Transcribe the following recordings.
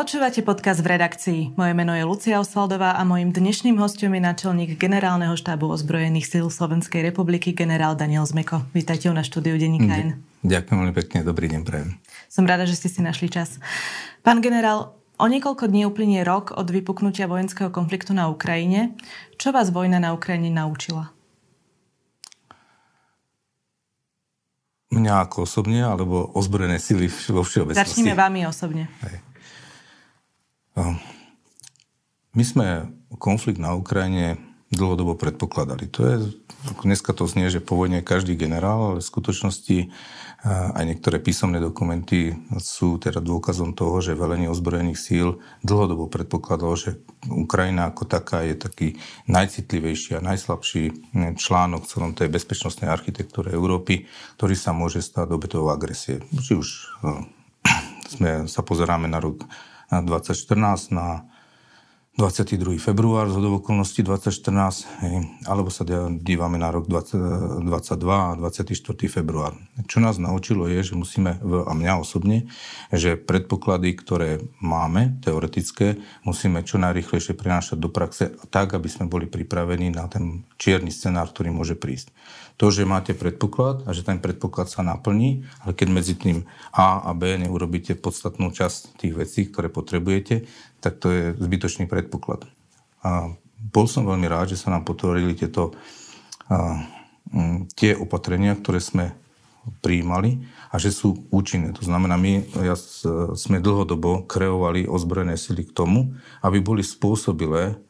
Počúvate podcast v redakcii. Moje meno je Lucia Osvaldová a mojím dnešným hosťom je náčelník Generálneho štábu ozbrojených síl Slovenskej republiky generál Daniel Zmeko. Vítajte na štúdiu Denníka N. Ďakujem veľmi pekne, dobrý deň prajem. Som rada, že ste si našli čas. Pán generál, o niekoľko dní uplynie rok od vypuknutia vojenského konfliktu na Ukrajine. Čo vás vojna na Ukrajine naučila? Mňa ako osobne, alebo ozbrojené síly vo všeobecnosti? Začneme vami osobne. Hej. My sme konflikt na Ukrajine dlhodobo predpokladali. To je, dneska to znie, že po vojne každý generál, ale v skutočnosti aj niektoré písomné dokumenty sú teda dôkazom toho, že velenie ozbrojených síl dlhodobo predpokladalo, že Ukrajina ako taká je taký najcitlivejší a najslabší článok v celom tej bezpečnostnej architektúre Európy, ktorý sa môže stať obeťou agresie. Či už sa pozeráme na rok 2014, na 22. február z okolností 2014, alebo sa dívame na rok 2022 a 24. február. Čo nás naučilo je, že musíme, a mňa osobne, že predpoklady, ktoré máme, teoretické, musíme čo najrýchlejšie prinášať do praxe tak, aby sme boli pripravení na ten čierny scenár, ktorý môže prísť. To, že máte predpoklad a že ten predpoklad sa naplní, ale keď medzi tým A a B neurobíte podstatnú časť tých vecí, ktoré potrebujete, tak to je zbytočný predpoklad. A bol som veľmi rád, že sa nám potvrdili tie opatrenia, ktoré sme prijímali a že sú účinné. To znamená, sme dlhodobo kreovali ozbrojené sily k tomu, aby boli spôsobilé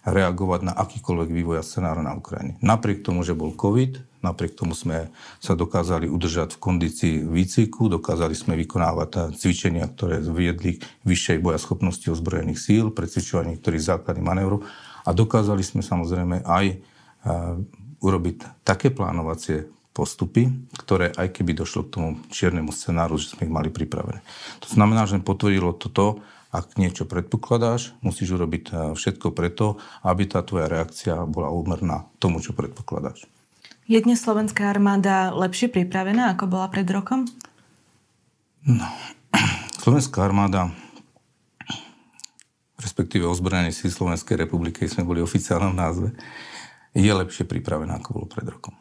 reagovať na akýkoľvek vývoj a scenár na Ukrajine. Napriek tomu, že bol COVID, napriek tomu sme sa dokázali udržať v kondícii výcviku, dokázali sme vykonávať cvičenia, ktoré viedli k vyššej bojaschopnosti ozbrojených síl, precvičovanie niektorých základných manévrov a dokázali sme samozrejme aj urobiť také plánovacie postupy, ktoré aj keby došlo k tomu čiernemu scenáru, že sme ich mali pripravené. To znamená, že potvrdilo toto. Ak niečo predpokladáš, musíš urobiť všetko preto, aby tá tvoja reakcia bola úmerná tomu, čo predpokladáš. Je dnes slovenská armáda lepšie pripravená, ako bola pred rokom? No, slovenská armáda, respektíve ozbrojené síly Slovenskej republiky, sme boli oficiálne v názve, je lepšie pripravená, ako bolo pred rokom.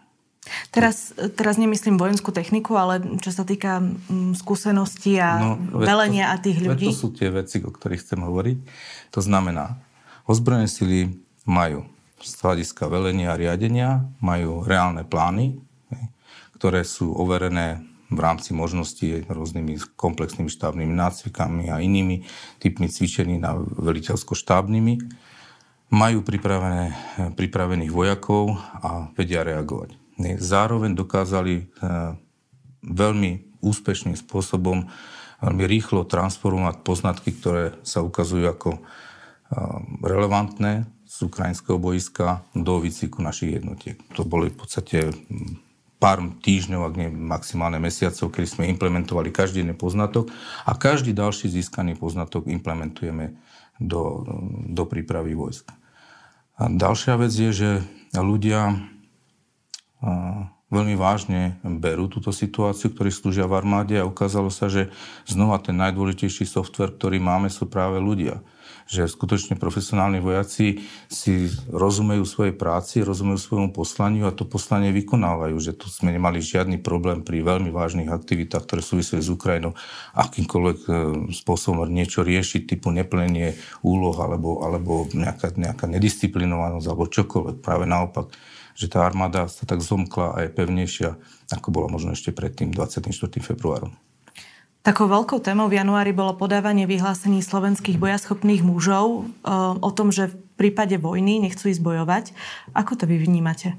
Teraz nemyslím vojenskú techniku, ale čo sa týka skúseností a velenia a tých ľudí. To sú tie veci, o ktorých chcem hovoriť. To znamená, ozbrojené sily majú z hľadiska velenia a riadenia, majú reálne plány, ktoré sú overené v rámci možností rôznymi komplexnými štábnymi nácvikami a inými typmi cvičení na veliteľsko-štábnymi. Majú pripravených vojakov a vedia reagovať. Zároveň dokázali veľmi úspešným spôsobom veľmi rýchlo transformovať poznatky, ktoré sa ukazujú ako relevantné z ukrajinského bojiska do výcviku našich jednotiek. To boli v podstate pár týždňov, ak nie maximálne mesiacov, kedy sme implementovali každý jeden poznatok a každý ďalší získaný poznatok implementujeme do prípravy vojska. A ďalšia vec je, že ľudia veľmi vážne berú túto situáciu, ktorí slúžia v armáde, a ukázalo sa, že znova ten najdôležitejší softvér, ktorý máme, sú práve ľudia. Že skutočne profesionálni vojaci si rozumejú svojej práci, rozumejú svojmu poslaniu a to poslanie vykonávajú. Že tu sme nemali žiadny problém pri veľmi vážnych aktivitách, ktoré súviseli s Ukrajinou, akýmkoľvek spôsobom niečo riešiť, typu neplnenie úloh alebo nejaká nedisciplinovanosť alebo čokoľvek, práve naopak. Že tá armáda sa tak zomkla a je pevnejšia, ako bola možno ešte pred tým 24. februárom. Takou veľkou témou v januári bolo podávanie vyhlásení slovenských bojaschopných mužov o tom, že v prípade vojny nechcú ísť bojovať. Ako to vy vnímate?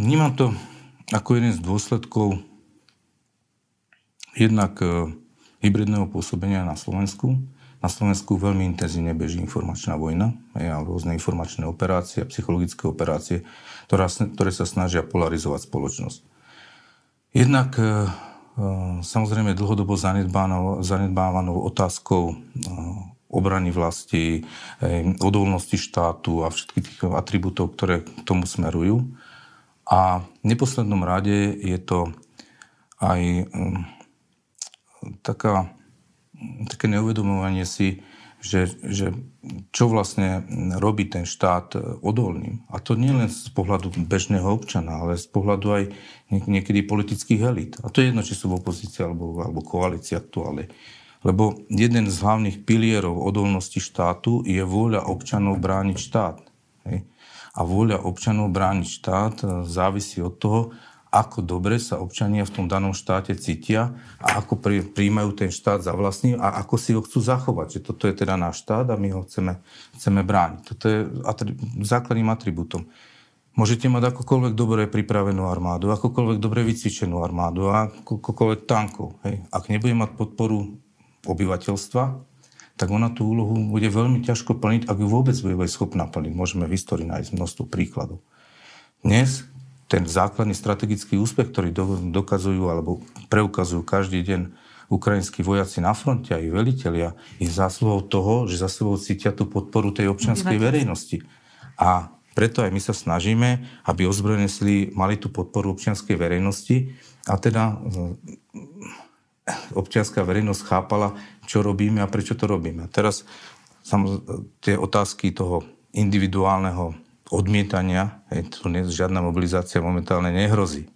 Vnímam to ako jeden z dôsledkov jednak hybridného pôsobenia na Slovensku. Na Slovensku veľmi intenzívne beží informačná vojna, rôzne informačné operácie, psychologické operácie, ktoré sa snažia polarizovať spoločnosť. Jednak samozrejme dlhodobo zanedbávanou otázkou obrany vlasti, odolnosti štátu a všetkých atribútov, ktoré k tomu smerujú. A v neposlednom rade je to aj také neuvedomovanie si, že čo vlastne robí ten štát odolným. A to nie len z pohľadu bežného občana, ale z pohľadu aj niekedy politických elít. A to je jedno, či sú v opozícii alebo koalícii aktuálne. Lebo jeden z hlavných pilierov odolnosti štátu je vôľa občanov brániť štát. Hej? A vôľa občanov brániť štát závisí od toho, ako dobre sa občania v tom danom štáte cítia a ako prijímajú ten štát za vlastný a ako si ho chcú zachovať. Že toto je teda náš štát a my ho chceme brániť. Toto je základným atribútom. Môžete mať akokoľvek dobre pripravenú armádu, akokoľvek dobre vycvičenú armádu a akokoľvek tankov. Hej. Ak nebude mať podporu obyvateľstva, tak ona tú úlohu bude veľmi ťažko plniť, ak ju vôbec bude schopná plniť. Môžeme v histórii nájsť množstvo príkladov. Dnes ten základný strategický úspech, ktorý dokazujú alebo preukazujú každý deň ukrajinskí vojaci na fronte a ich velitelia, je zásluhou toho, že za sebou cítia tú podporu tej občianskej verejnosti. A preto aj my sa snažíme, aby ozbrojené sily mali tú podporu občianskej verejnosti a teda občianská verejnosť chápala, čo robíme a prečo to robíme. A teraz tie otázky toho individuálneho odmietania, tu žiadna mobilizácia momentálne nehrozí.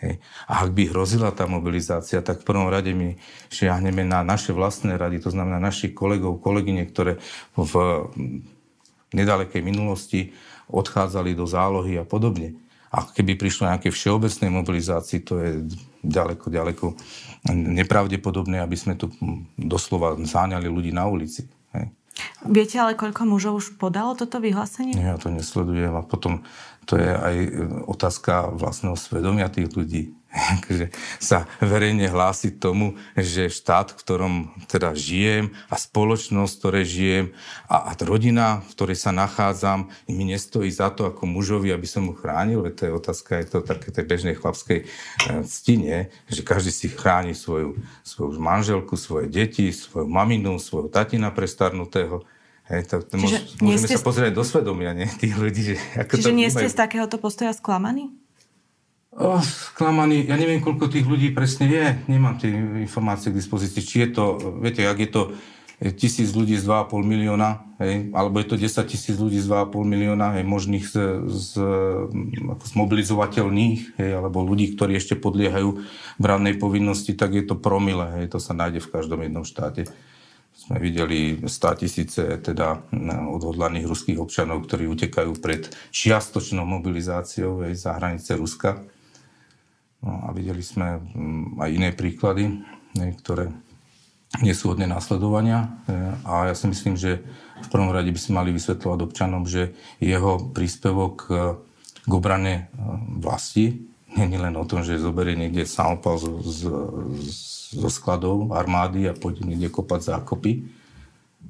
Hej. A ak by hrozila tá mobilizácia, tak v prvom rade my šiahneme na naše vlastné rady, to znamená našich kolegov, kolegyne, ktoré v nedalekej minulosti odchádzali do zálohy a podobne. A keby prišlo nejaké všeobecnej mobilizácii, to je ďaleko nepravdepodobné, aby sme tu doslova záňali ľudí na ulici. Hej. Viete ale, koľko mužov už podalo toto vyhlásenie? Nie, ja to nesledujem. A potom to je aj otázka vlastného svedomia tých ľudí. Že sa verejne hlási tomu, že štát, v ktorom teda žijem a spoločnosť, v ktorej žijem a rodina, v ktorej sa nachádzam, mi nestojí za to ako mužovi, aby som ho chránil. Veď to je otázka aj to také tej bežnej chlapskej ctine, že každý si chráni svoju manželku, svoje deti, svoju maminu, svojho tatina prestarnutého. Hej, tak môžeme sa pozrieť do svedomia, nie? Tých ľudí, že ako čiže nie ste z takéhoto postoja sklamaní? Sklamaný. Ja neviem, koľko tých ľudí presne je. Nemám tie informácie k dispozícii. Či je to, viete, ak je to 1000 ľudí z 2,5 milióna, hej, alebo je to 10 000 ľudí z 2,5 milióna, hej, možných z mobilizovateľných, hej, alebo ľudí, ktorí ešte podliehajú brannej povinnosti, tak je to promile. Hej, to sa nájde v každom jednom štáte. Sme videli 100 000 teda odhodlaných ruských občanov, ktorí utekajú pred čiastočnou mobilizáciou, hej, za hranice Ruska. No a videli sme aj iné príklady, ktoré nie sú hodné následovania. A ja si myslím, že v prvom rade by sme mali vysvetľovať občanom, že jeho príspevok k obrane vlasti nie je len o tom, že zoberie niekde samopal zo skladov armády a pôjde niekde kopať zákopy.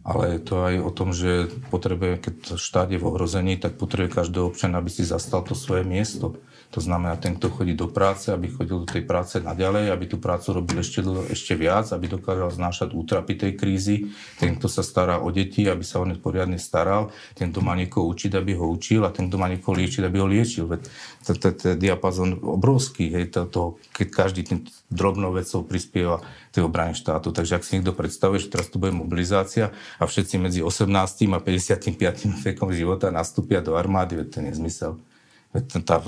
Ale je to aj o tom, že potrebuje, keď štát je v ohrození, tak potrebuje každého občana, aby si zastal to svoje miesto. To znamená, ten, kto chodí do práce, aby chodil do tej práce naďalej, aby tú prácu robil ešte viac, aby dokázal znášať útrapy tej krízy. Ten, kto sa stará o deti, aby sa o ne poriadne staral. Ten, kto má niekoho učiť, aby ho učil, a ten, kto má niekoho liečiť, aby ho liečil. To je diapazón obrovský, keď každý tým drobnou vecou prispieva tej obrane štátu. Takže ak si niekto predstavuje, že teraz tu bude mobilizácia a všetci medzi 18. a 55. vekom života nastúpia do armády, to je nezmysel.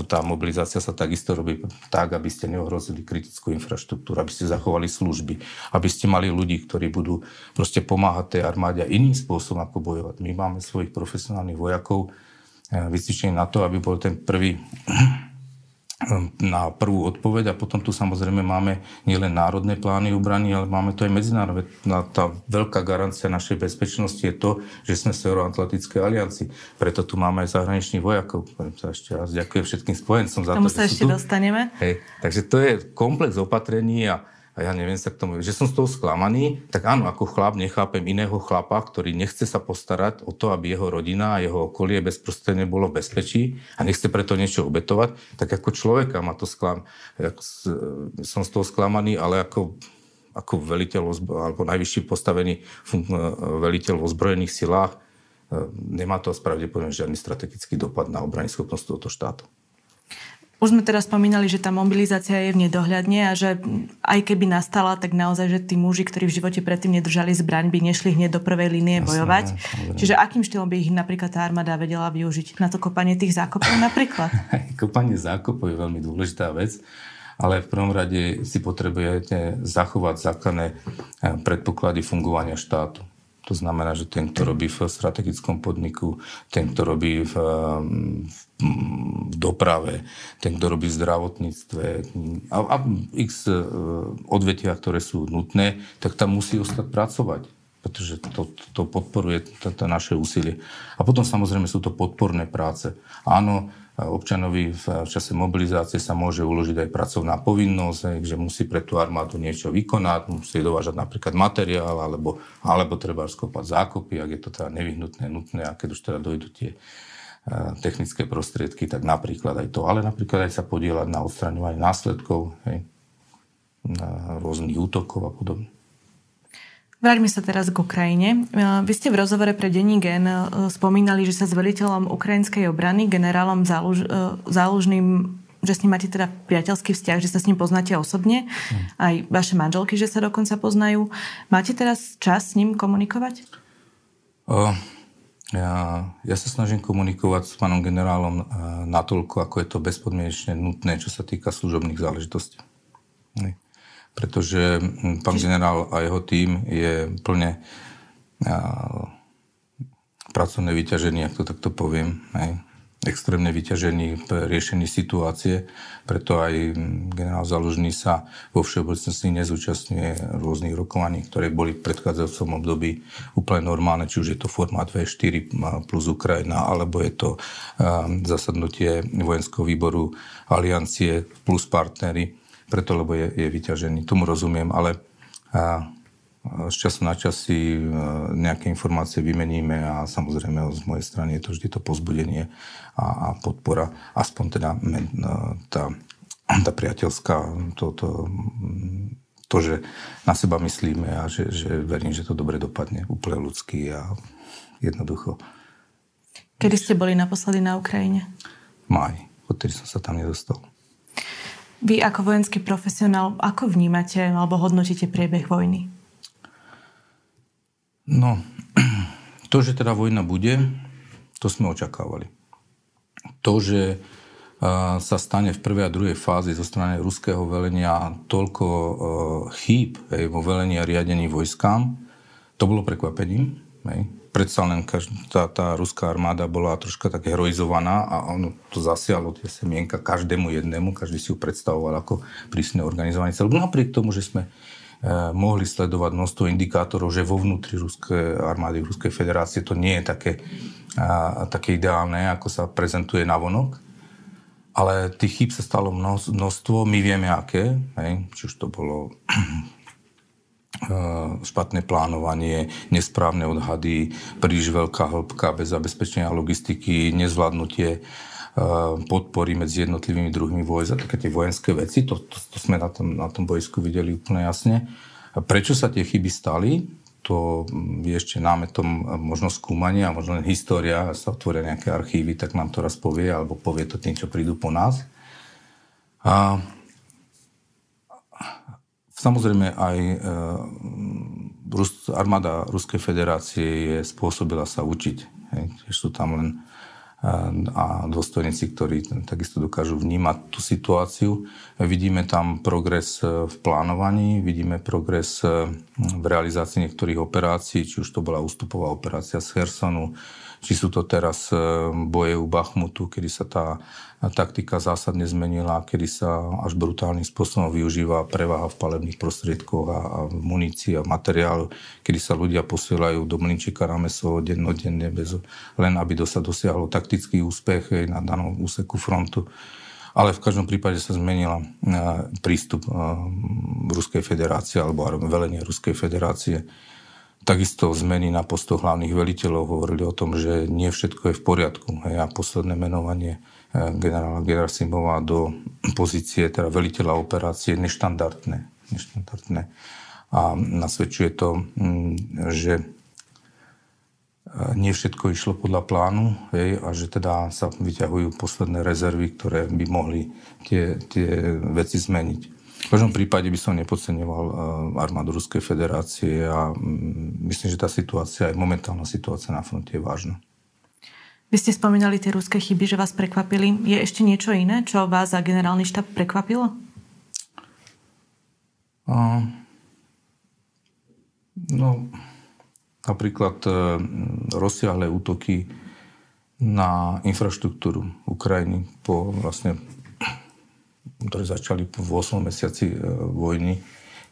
Tá mobilizácia sa takisto robí tak, aby ste neohrozili kritickú infraštruktúru, aby ste zachovali služby, aby ste mali ľudí, ktorí budú proste pomáhať tej armáde iným spôsobom, ako bojovať. My máme svojich profesionálnych vojakov vycvičených na to, aby bol ten prvý na prvú odpoveď, a potom tu samozrejme máme nielen národné plány obrany, ale máme to aj medzinárodné. Tá veľká garancia našej bezpečnosti je to, že sme v Severoatlantickej aliancii. Preto tu máme aj zahraničných vojakov. Ešte raz ďakujem všetkým spojencom za tomu to, že sú tu. Tomu sa ešte dostaneme. Hej. Takže to je komplex opatrení a ja neviem sa k tomu, že som z toho sklamaný, tak áno, ako chlap nechápem iného chlapa, ktorý nechce sa postarať o to, aby jeho rodina a jeho okolie bezprostredne bolo v bezpečí a nechce preto niečo obetovať, tak ako človeka ma to som z toho sklamaný, ale ako veliteľ, alebo najvyšší postavený veliteľ v ozbrojených silách, nemá to pravdepodobne žiadny strategický dopad na obranyschopnosť tohto štátu. Už sme teraz spomínali, že tá mobilizácia je v nedohľadne a že aj keby nastala, tak naozaj, že tí muži, ktorí v živote predtým nedržali zbraň, by nešli hneď do prvej línie bojovať. Čiže akým štýlom by ich napríklad tá armáda vedela využiť? Na to kopanie tých zákopov napríklad? Kopanie zákopov je veľmi dôležitá vec, ale v prvom rade si potrebujete zachovať základné predpoklady fungovania štátu. To znamená, že ten, kto robí v strategickom podniku, ten, kto robí v doprave, ten, kto robí v zdravotníctve a x odvetvia, ktoré sú nutné, tak tam musí ostať pracovať, pretože to podporuje to naše úsilie. A potom samozrejme sú to podporné práce. Áno, občanovi v čase mobilizácie sa môže uložiť aj pracovná povinnosť, že musí pre tú armádu niečo vykonať, musí dovážať napríklad materiál, alebo treba skopať zákopy, ak je to teda nevyhnutné, nutné, a keď už teda dojdú tie technické prostriedky, tak napríklad aj to, ale napríklad aj sa podieľať na odstraňovanie následkov, hej, na rôznych útokov a podobne. Vráťme sa teraz k Ukrajine. Vy ste v rozhovore pre Denník N spomínali, že sa s veliteľom ukrajinskej obrany, generálom Zalužným, že s ním máte teda priateľský vzťah, že sa s ním poznáte osobne. Aj vaše manželky, že sa dokonca poznajú. Máte teraz čas s ním komunikovať? Ja sa snažím komunikovať s pánom generálom natoľko, ako je to bezpodmienečne nutné, čo sa týka služobných záležitostí. Pretože pán generál a jeho tím je plne pracovne vyťažený, ak to takto poviem, aj extrémne vyťažený pri riešení situácie, preto aj generál Zalužný sa vo všeobecnosti nezúčastňuje rôznych rokovaní, ktoré boli v predchádzajúcom období úplne normálne, či už je to formát V4 plus Ukrajina, alebo je to zasadnutie vojenského výboru aliancie plus partnery, preto, lebo je vyťažený. Tomu rozumiem, ale z času na čas si nejaké informácie vymeníme a samozrejme z mojej strany je to vždy to povzbudenie a podpora, aspoň teda tá priateľská, to, že na seba myslíme a že verím, že to dobre dopadne, úplne ľudský a jednoducho. Kedy ste boli naposledy na Ukrajine? Maj, odtedy som sa tam nedostal. Vy ako vojenský profesionál, ako vnímate alebo hodnotíte priebeh vojny? No, to, že teda vojna bude, to sme očakávali. To, že sa stane v prvej a druhej fázi zo strany ruského velenia toľko chýb vo velení a riadení vojskám, to bolo prekvapením. Predsa len tá ruská armáda bola troška tak heroizovaná a ono to zasialo tie semienka každému jednému, každý si ju predstavoval ako prísne organizovaný celok. Napriek tomu, že sme mohli sledovať množstvo indikátorov, že vo vnútri ruskej armády, Ruskej federácie to nie je také ideálne, ako sa prezentuje navonok. Ale tých chýb sa stalo množstvo, my vieme aké, či už to bolo špatné plánovanie, nesprávne odhady, príliš veľká hĺbka bez zabezpečenia logistiky, nezvládnutie podpory medzi jednotlivými druhmi vojsk, také tie vojenské veci, to sme na tom bojsku videli úplne jasne. A prečo sa tie chyby stali, to je ešte námetom možno skúmania, možno len história, sa otvoria nejaké archívy, tak nám to raz povie, alebo povie to tým, čo prídu po nás. A samozrejme aj armáda Ruskej federácie je spôsobila sa učiť. Tiež sú tam len a dôstojníci, ktorí takisto dokážu vnímať tú situáciu. Vidíme tam progres v plánovaní, vidíme progres v realizácii niektorých operácií, či už to bola ústupová operácia z Chersonu, či sú to teraz boje u Bachmutu, kedy sa tá taktika zásadne zmenila, kedy sa až brutálnym spôsobom využíva prevaha v palebných prostriedkoch a v munícii a v materiálu, kedy sa ľudia posielajú do mlynčíka na mäso dennodenne, len aby sa dosiahlo taktický úspech na danom úseku frontu. Ale v každom prípade sa zmenila prístup Ruskej federácie alebo velenie Ruskej federácie. Takisto zmeny na postoch hlavných veliteľov hovorili o tom, že nie všetko je v poriadku. A posledné menovanie generála Gerasimova do pozície teda veliteľa operácie neštandardné. A nasvedčuje to, že nie všetko išlo podľa plánu a že teda sa vyťahujú posledné rezervy, ktoré by mohli tie veci zmeniť. V každom prípade by som nepodceňoval armádu Ruskej federácie a myslím, že tá situácia, aj momentálna situácia na fronte je vážna. Vy ste spomínali tie ruské chyby, že vás prekvapili. Je ešte niečo iné, čo vás a generálny štáb prekvapilo? Napríklad rozsiahle útoky na infraštruktúru Ukrajiny, ktoré začali v 8. mesiaci vojny,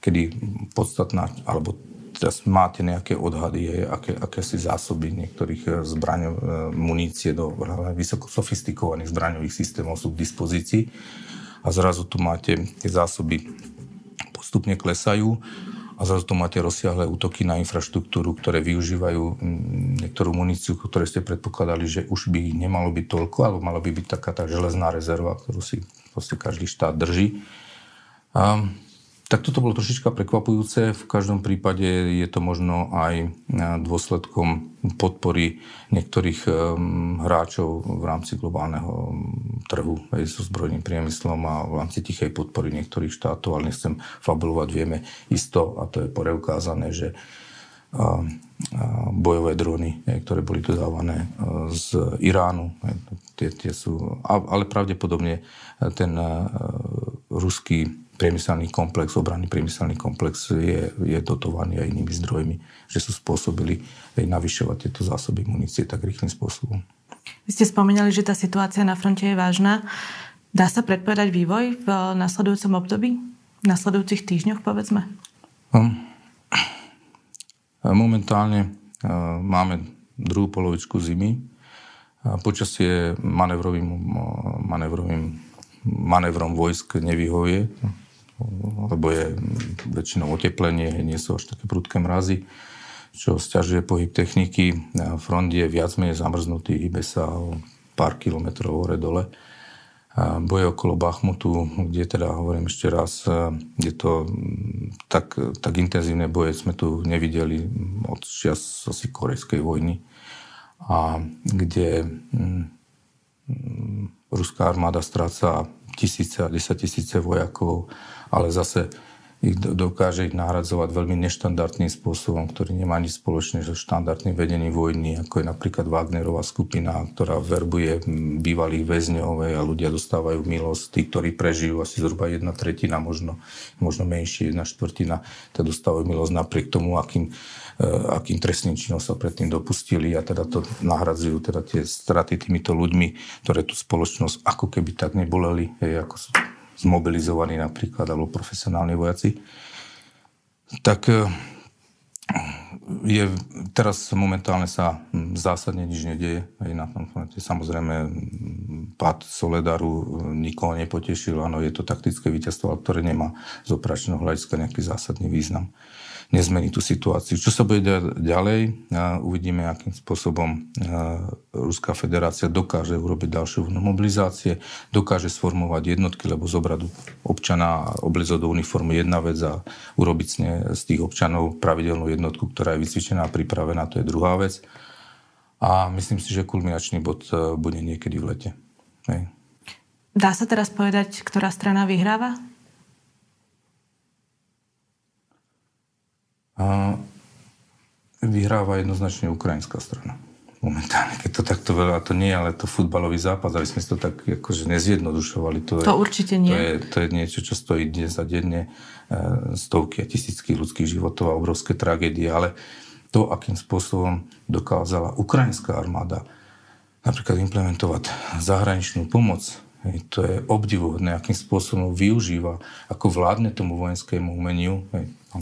kedy podstatná, alebo teraz máte nejaké odhady, akési zásoby niektorých zbraň, munície do vysoko sofistikovaných zbraňových systémov sú k dispozícii a zrazu tu máte tie zásoby postupne klesajú. A zrazu tu máte rozsiahle útoky na infraštruktúru, ktoré využívajú niektorú muníciu, ktoré ste predpokladali, že už by nemalo byť toľko, alebo mala by byť taká tá železná rezerva, ktorú si každý štát drží. Tak toto bolo trošička prekvapujúce. V každom prípade je to možno aj dôsledkom podpory niektorých hráčov v rámci globálneho trhu so zbrojným priemyslom a v rámci tichej podpory niektorých štátov, ale nechcem fabulovať, vieme isto, a to je preukázané, že bojové drony, ktoré boli dodávané z Iránu, tie sú, ale pravdepodobne ten ruský priemyselný komplex, obranný priemyselný komplex je dotovaný aj inými zdrojmi, že sú spôsobili navyšovať tieto zásoby munície tak rýchlým spôsobom. Vy ste spomínali, že tá situácia na fronte je vážna. Dá sa predpovedať vývoj v nasledujúcom období? V nasledujúcich týždňoch, povedzme? Momentálne máme druhú polovičku zimy. Počasie manévrom vojsk nevyhovuje, lebo je väčšinou oteplenie, nie sú až také prudké mrazy, čo sťažuje pohyb techniky. Front je viac menej zamrznutý, hýbe sa o pár kilometrov hore dole. Boje okolo Bachmutu, kde teda, hovorím ešte raz, je to tak intenzívne boje, sme tu nevideli od čias asi korejskej vojny. A kde ruská armáda stráca tisíce a desaťtisíce vojakov, ale zase dokáže ich nahradzovať veľmi neštandardným spôsobom, ktorý nemá nič spoločné so štandardným vedením vojny, ako je napríklad Wagnerova skupina, ktorá verbuje bývalých väzňov a ľudia dostávajú milosť. Tí, ktorí prežijú, asi zhruba 1/3, možno menšie, 1/4, teda dostávajú milosť napriek tomu, akým trestným činom sa predtým dopustili, a teda to nahradzujú teda tie straty týmito ľuďmi, ktoré tú spoločnosť ako keby tak neboleli, ako sú zmobilizovaní napríklad, alebo profesionálni vojaci, tak je teraz momentálne sa zásadne nič nedeje aj na tom fronte. Samozrejme pád Soledaru nikoho nepotešil. Áno, je to taktické víťazstvo, ktoré nemá z operačného hľadiska nejaký zásadný význam. Nezmení tú situáciu. Čo sa bude ďalej? Uvidíme, akým spôsobom Ruská federácia dokáže urobiť ďalšie vlnu mobilizácie, dokáže sformovať jednotky, lebo zobrať občana a obliecť do uniformy jedna vec a urobiť z tých občanov pravidelnú jednotku, ktorá je vycvičená a pripravená, to je druhá vec. A myslím si, že kulminačný bod bude niekedy v lete. Hej. Dá sa teraz povedať, ktorá strana vyhráva? Vyhráva jednoznačne ukrajinská strana. Momentálne, keď to takto veľa, to nie, ale to futbalový zápas, aby sme to tak akože nezjednodušovali. To je, určite nie. To je niečo, čo stojí dnes a denne stovky a tisícky ľudských životov a obrovské tragédie, ale to, akým spôsobom dokázala ukrajinská armáda napríklad implementovať zahraničnú pomoc, to je obdivuhodné, akým spôsobom využíva, ako vládne tomu vojenskému umeniu,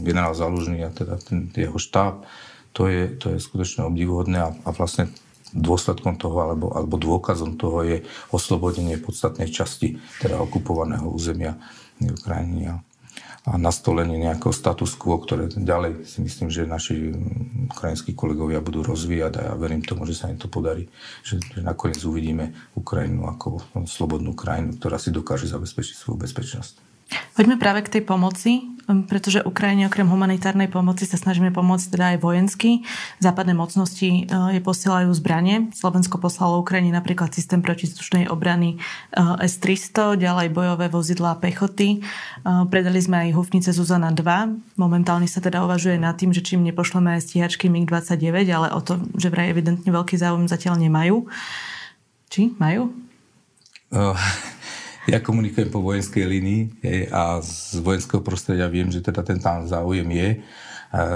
generál Zalužný a teda jeho štáb, to je skutočne obdivuhodné a vlastne dôsledkom toho, alebo dôkazom toho je oslobodenie podstatnej časti teda okupovaného územia Ukrajiny a nastolenie nejakého status quo, ktoré ďalej si myslím, že naši ukrajinskí kolegovia budú rozvíjať a ja verím tomu, že sa im to podarí, že nakoniec uvidíme Ukrajinu ako slobodnú krajinu, ktorá si dokáže zabezpečiť svoju bezpečnosť. Poďme práve k tej pomoci, pretože Ukrajine okrem humanitárnej pomoci sa snažíme pomôcť teda aj vojensky. Západné mocnosti jej posielajú zbranie. Slovensko poslalo Ukrajine napríklad systém protizdušnej obrany S-300, ďalej bojové vozidlá pechoty. Predali sme aj hufnice Zuzana 2. Momentálne sa teda uvažuje nad tým, že čím nepošleme aj stíhačky MiG-29, ale o to, že vraj evidentne veľký záujem zatiaľ nemajú. Či? Majú? Ja komunikujem po vojenskej línii a z vojenského prostredia viem, že teda ten tam záujem je.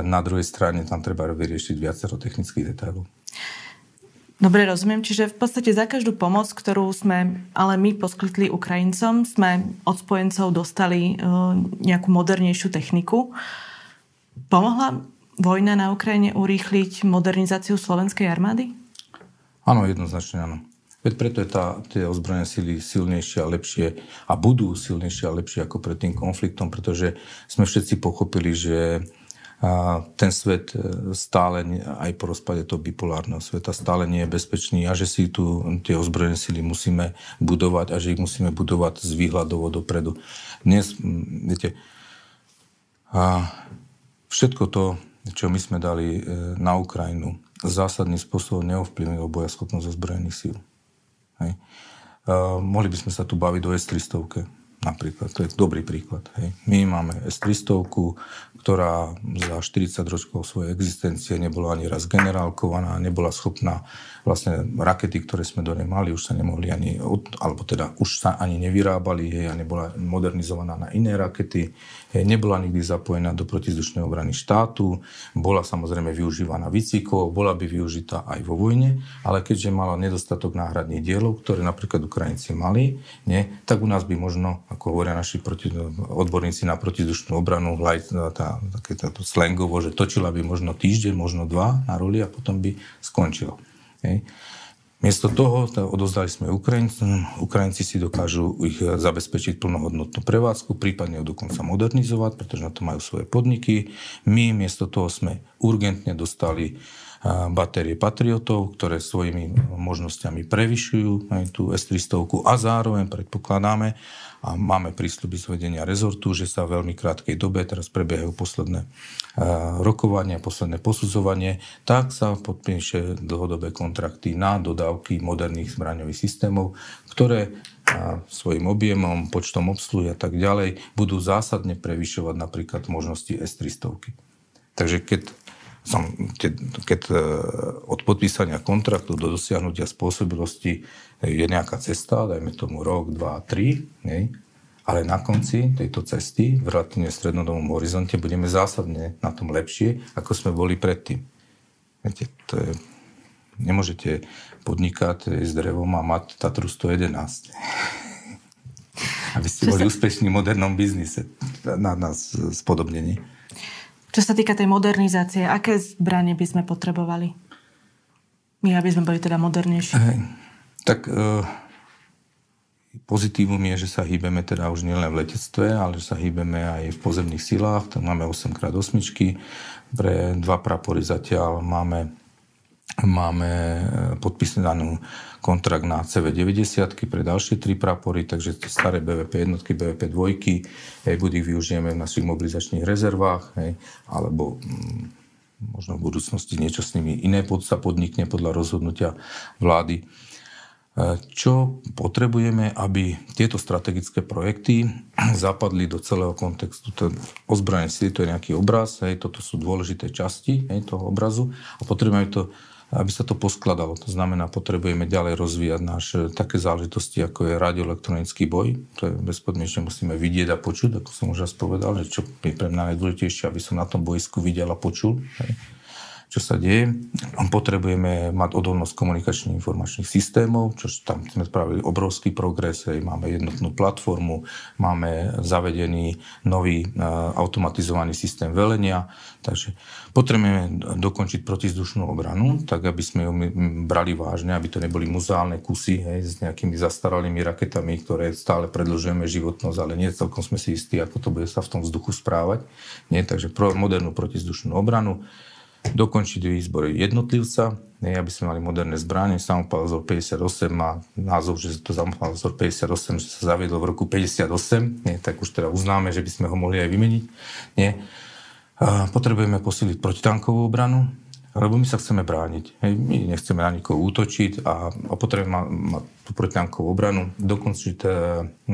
Na druhej strane tam treba vyriešiť viacero technických detailov. Dobre, rozumiem. Čiže v podstate za každú pomoc, ktorú sme ale my poskytli Ukrajincom, sme od spojencov dostali nejakú modernejšiu techniku. Pomohla vojna na Ukrajine urýchliť modernizáciu slovenskej armády? Áno, jednoznačne áno. Veď preto je tie ozbrojené síly silnejšie a lepšie a budú silnejšie a lepšie ako pred tým konfliktom, pretože sme všetci pochopili, že ten svet stále, aj po rozpade toho bipolárneho sveta, stále nie je bezpečný a že si tu tie ozbrojené síly musíme budovať a že ich musíme budovať z výhľadovo dopredu. Dnes, viete, všetko to, čo my sme dali na Ukrajinu, zásadným spôsobom neovplyvnilo bojaschopnosť ozbrojených síl. Hej. Mohli by sme sa tu baviť o S-300 napríklad, to je dobrý príklad. Hej. My máme S-300, ktorá za 40 rokov svojej existencie nebola ani raz generálkovaná, nebola schopná vlastne rakety, ktoré sme do nej mali, už sa nemohli ani, alebo teda už sa ani nevyrábali, hej, a nebola modernizovaná na iné rakety, hej, nebola nikdy zapojená do protizdušnej obrany štátu, bola samozrejme využívaná výcvikov, bola by využitá aj vo vojne, ale keďže mala nedostatok náhradných dielov, ktoré napríklad Ukrajinci mali, nie, tak u nás by možno, ako hovoria naši odborníci na protizdušnú obranu, takéto slangovo, že točila by možno týždeň, možno dva na roli a potom by skončilo. Hej. Miesto toho odovzdali sme Ukrajincom. Ukrajinci si dokážu ich zabezpečiť plnohodnotnú prevádzku, prípadne ju dokonca modernizovať, pretože na to majú svoje podniky. My miesto toho sme urgentne dostali batérie Patriotov, ktoré svojimi možnosťami prevyšujú aj tú S-300 a zároveň predpokladáme a máme prísľuby z vedenia rezortu, že sa v veľmi krátkej dobe, teraz prebiehajú posledné rokovania, posledné posudzovanie, tak sa podpíše dlhodobé kontrakty na dodávky moderných zbraňových systémov, ktoré svojim objemom, počtom obsluhy a tak ďalej budú zásadne prevyšovať napríklad možnosti S-300. Takže keď od podpísania kontraktu do dosiahnutia spôsobilosti je nejaká cesta, dajme tomu rok, 2, 3, nej? Ale na konci tejto cesty v relatívne strednodobom horizonte budeme zásadne na tom lepšie, ako sme boli predtým. Viete, nemôžete podnikať s drevom a mať Tatru 111. Aby ste boli úspešní v modernom biznise na spodobnení. Čo sa týka tej modernizácie, aké zbranie by sme potrebovali? My, aby sme boli teda modernejší. Tak Pozitívum je, že sa hýbeme teda už nielen v letectve, ale že sa hýbeme aj v pozemných silách. Tam máme 8x8, pre dva prapory zatiaľ máme podpísanú kontrakt na CV 90 pre ďalšie tri prapory, takže staré BVP jednotky, BVP dvojky, buď ich využijeme v našich mobilizačných rezervách, alebo možno v budúcnosti niečo s nimi iné sa podnikne podľa rozhodnutia vlády. Čo potrebujeme, aby tieto strategické projekty zapadli do celého kontextu. Ozbrojené sily, to je nejaký obraz, toto sú dôležité časti toho obrazu a potrebujeme to, aby sa to poskladalo. To znamená, potrebujeme ďalej rozvíjať naše také záležitosti, ako je radioelektronický boj. To je bezpodmienečne musíme vidieť a počuť, ako som už raz povedal, že čo je pre mňa najdôležitejšie, aby som na tom bojsku videl a počul, čo sa deje. Potrebujeme mať odolnosť komunikačných informačných systémov, čo tam sme spravili obrovský progres, máme jednotnú platformu, máme zavedený nový automatizovaný systém velenia, takže potrebujeme dokončiť protizdušnú obranu, tak aby sme ju brali vážne, aby to neboli muzeálne kusy s nejakými zastaralými raketami, ktoré stále predĺžujeme životnosť, ale nie celkom sme si istí, ako to bude sa v tom vzduchu správať. Nie, takže modernú protizdušnú obranu, dokončiť výzbor jednotlivca, aby sme mali moderné zbranie. Samopalozor 58 má názov, že to samopalozor 58, že sa zaviedlo v roku 58, tak už teda uznáme, že by sme ho mohli aj vymeniť. Nie. Potrebujeme posíliť protitankovú obranu, lebo my sa chceme brániť. My nechceme na nikoho útočiť a potrebujeme mať tú protitankovú obranu, dokončiť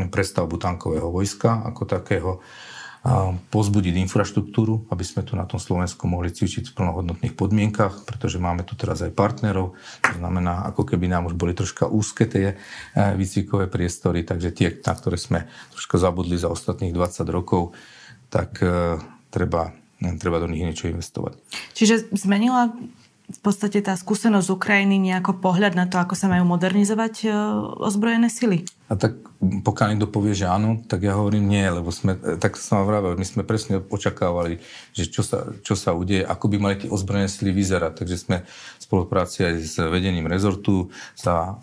prestavbu tankového vojska ako takého, a pozbudiť infraštruktúru, aby sme tu na tom Slovensku mohli cvičiť v plnohodnotných podmienkach, pretože máme tu teraz aj partnerov, to znamená, ako keby nám už boli troška úzke tie výcvikové priestory, takže tie, na ktoré sme troška zabudli za ostatných 20 rokov, tak treba do nich niečo investovať. Čiže zmenila v podstate tá skúsenosť z Ukrajiny nejako pohľad na to, ako sa majú modernizovať ozbrojené sily? A tak pokiaľ niekto povie, že áno, tak ja hovorím nie, lebo my sme presne očakávali, že čo sa udeje, ako by mali tie ozbrojené sily vyzerať. Takže sme v spolupráci aj s vedením rezortu sa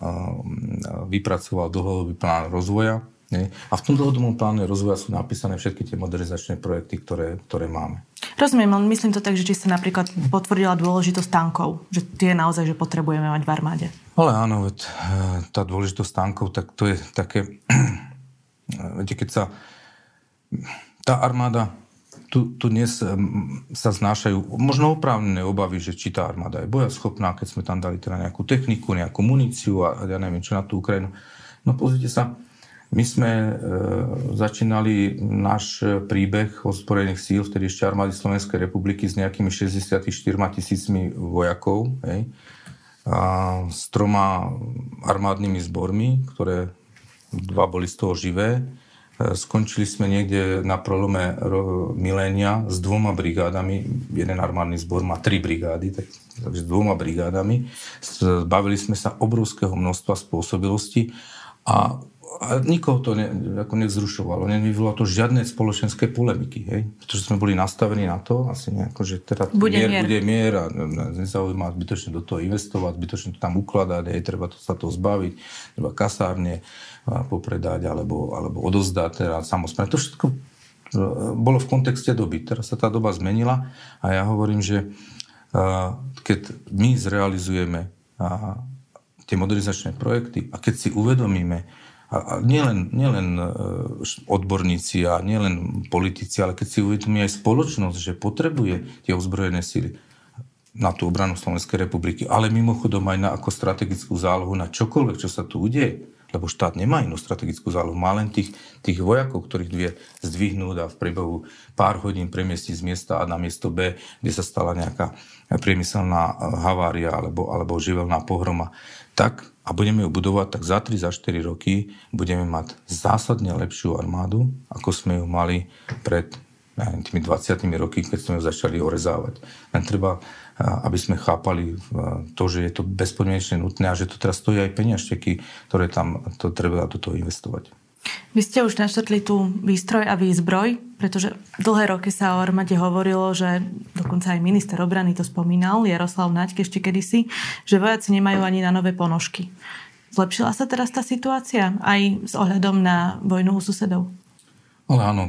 vypracoval dlhodobý plán rozvoja. A v tom dlhodobom pláne rozvoja sú napísané všetky tie modernizačné projekty, ktoré máme. Rozumiem, ale myslím to tak, že či sa napríklad potvrdila dôležitosť tankov, že tie naozaj, že potrebujeme mať v armáde. Ale áno, tá dôležitosť tankov, tak to je také, viete, keď sa tá armáda, tu dnes sa znášajú možno oprávnené obavy, že či tá armáda je bojaschopná, keď sme tam dali teda nejakú techniku, nejakú muníciu a ja neviem čo na tú Ukrajinu. No pozrite sa, my sme začínali náš príbeh ozbrojených síl, vtedy ešte armády Slovenskej republiky, s nejakými 64 000 vojakov, a s 3 armádnymi zbormi, ktoré 2 boli z toho živé. Skončili sme niekde na prelome milénia s 2 brigádami, jeden armádny zbor má 3 brigády, takže s 2 brigádami. Zbavili sme sa obrovského množstva spôsobilosti a nikoho to nevzrušovalo, nevyvolalo to žiadne spoločenské polemiky, pretože sme boli nastavení na to, asi nejako, že teda bude mier a nezaujíma zbytočne do toho investovať, zbytočne to tam ukladať, treba sa toho zbaviť, treba kasárne popredať alebo odozdať, teda samozprávne. To všetko bolo v kontexte doby. Teraz sa tá doba zmenila a ja hovorím, že keď my zrealizujeme tie modernizačné projekty a keď si uvedomíme, a nielen odborníci a nielen politici, ale keď si uvedomí aj spoločnosť, že potrebuje tie ozbrojené sily na tú obranu Slovenskej republiky, ale mimochodom aj na ako strategickú zálohu na čokoľvek, čo sa tu udeje, lebo štát nemá inú strategickú zálohu, má len tých vojakov, ktorých vie zdvihnúť a v priebehu pár hodín premiestniť z miesta A na miesto B, kde sa stala nejaká priemyselná havária alebo živelná pohroma. Tak, a budeme ju budovať, tak za 3, za 4 roky budeme mať zásadne lepšiu armádu, ako sme ju mali pred tými 20 roky, keď sme ju začali orezávať. Len treba, aby sme chápali to, že je to bezpodmienečne nutné a že to teraz stojí aj peniažteky, ktoré tam to treba do toho investovať. Vy ste už naštartli tú výstroj a výzbroj, pretože dlhé roky sa o armáde hovorilo, že dokonca aj minister obrany to spomínal, Jaroslav Naď ešte kedysi, že vojaci nemajú ani na nové ponožky. Zlepšila sa teraz tá situácia aj s ohľadom na vojnu u susedov? Ale áno,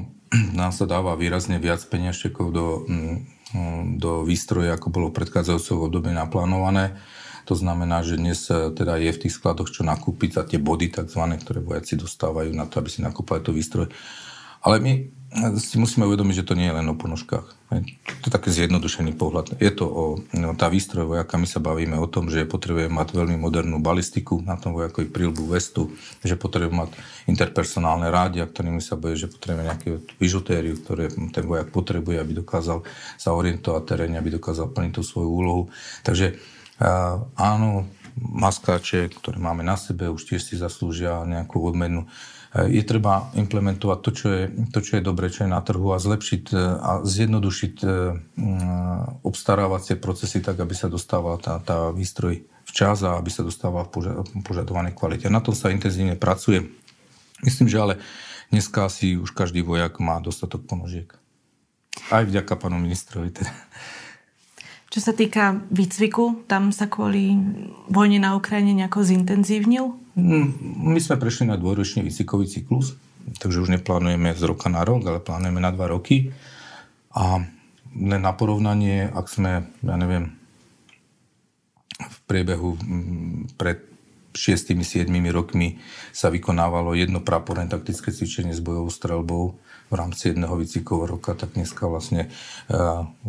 nám sa dáva výrazne viac peniažtekov do výstroje, ako bolo v predchádzajúcom období naplánované. To znamená, že dnes teda je v tých skladoch čo nakúpiť za tie body takzvané, ktoré vojaci dostávajú na to, aby si nakúpali to výstroj. Ale my si musíme uvedomiť, že to nie je len o ponožkách. To je taký zjednodušený pohľad. Je to tá výstroj vojaka, my sa bavíme o tom, že potrebuje mať veľmi modernú balistiku, na tom vojakovi príľbu vestu, že potrebuje mať interpersonálne rádia, ktorými sa boje, že potrebuje nejaké vyžutériu, ktoré ten vojak potrebuje, aby dokázal sa orientovať terénne, aby dokázal plniť tú svoju úlohu. Takže áno, maskáče, ktoré máme na sebe, už tiež si zaslúžia nejakú odmenu. Je treba implementovať to, čo je dobré, čo je na trhu a zlepšiť a zjednodušiť obstarávacie procesy tak, aby sa dostávala tá výstroj včas a aby sa dostávala v požadovanej kvalite. Na tom sa intenzívne pracuje. Myslím, že ale dneska si už každý vojak má dostatok ponožiek. Aj vďaka panu ministrovi teda. Čo sa týka výcviku, tam sa kvôli vojne na Ukrajine nejako zintenzívnil? My sme prešli na dvojročný výcvikový cyklus, takže už neplánujeme z roka na rok, ale plánujeme na 2 roky. A len na porovnanie, ak sme, ja neviem, v priebehu pred 6-7 rokmi sa vykonávalo jedno praporné taktické cvičenie s bojovou streľbou v rámci jedného výcvikového roka, tak dneska vlastne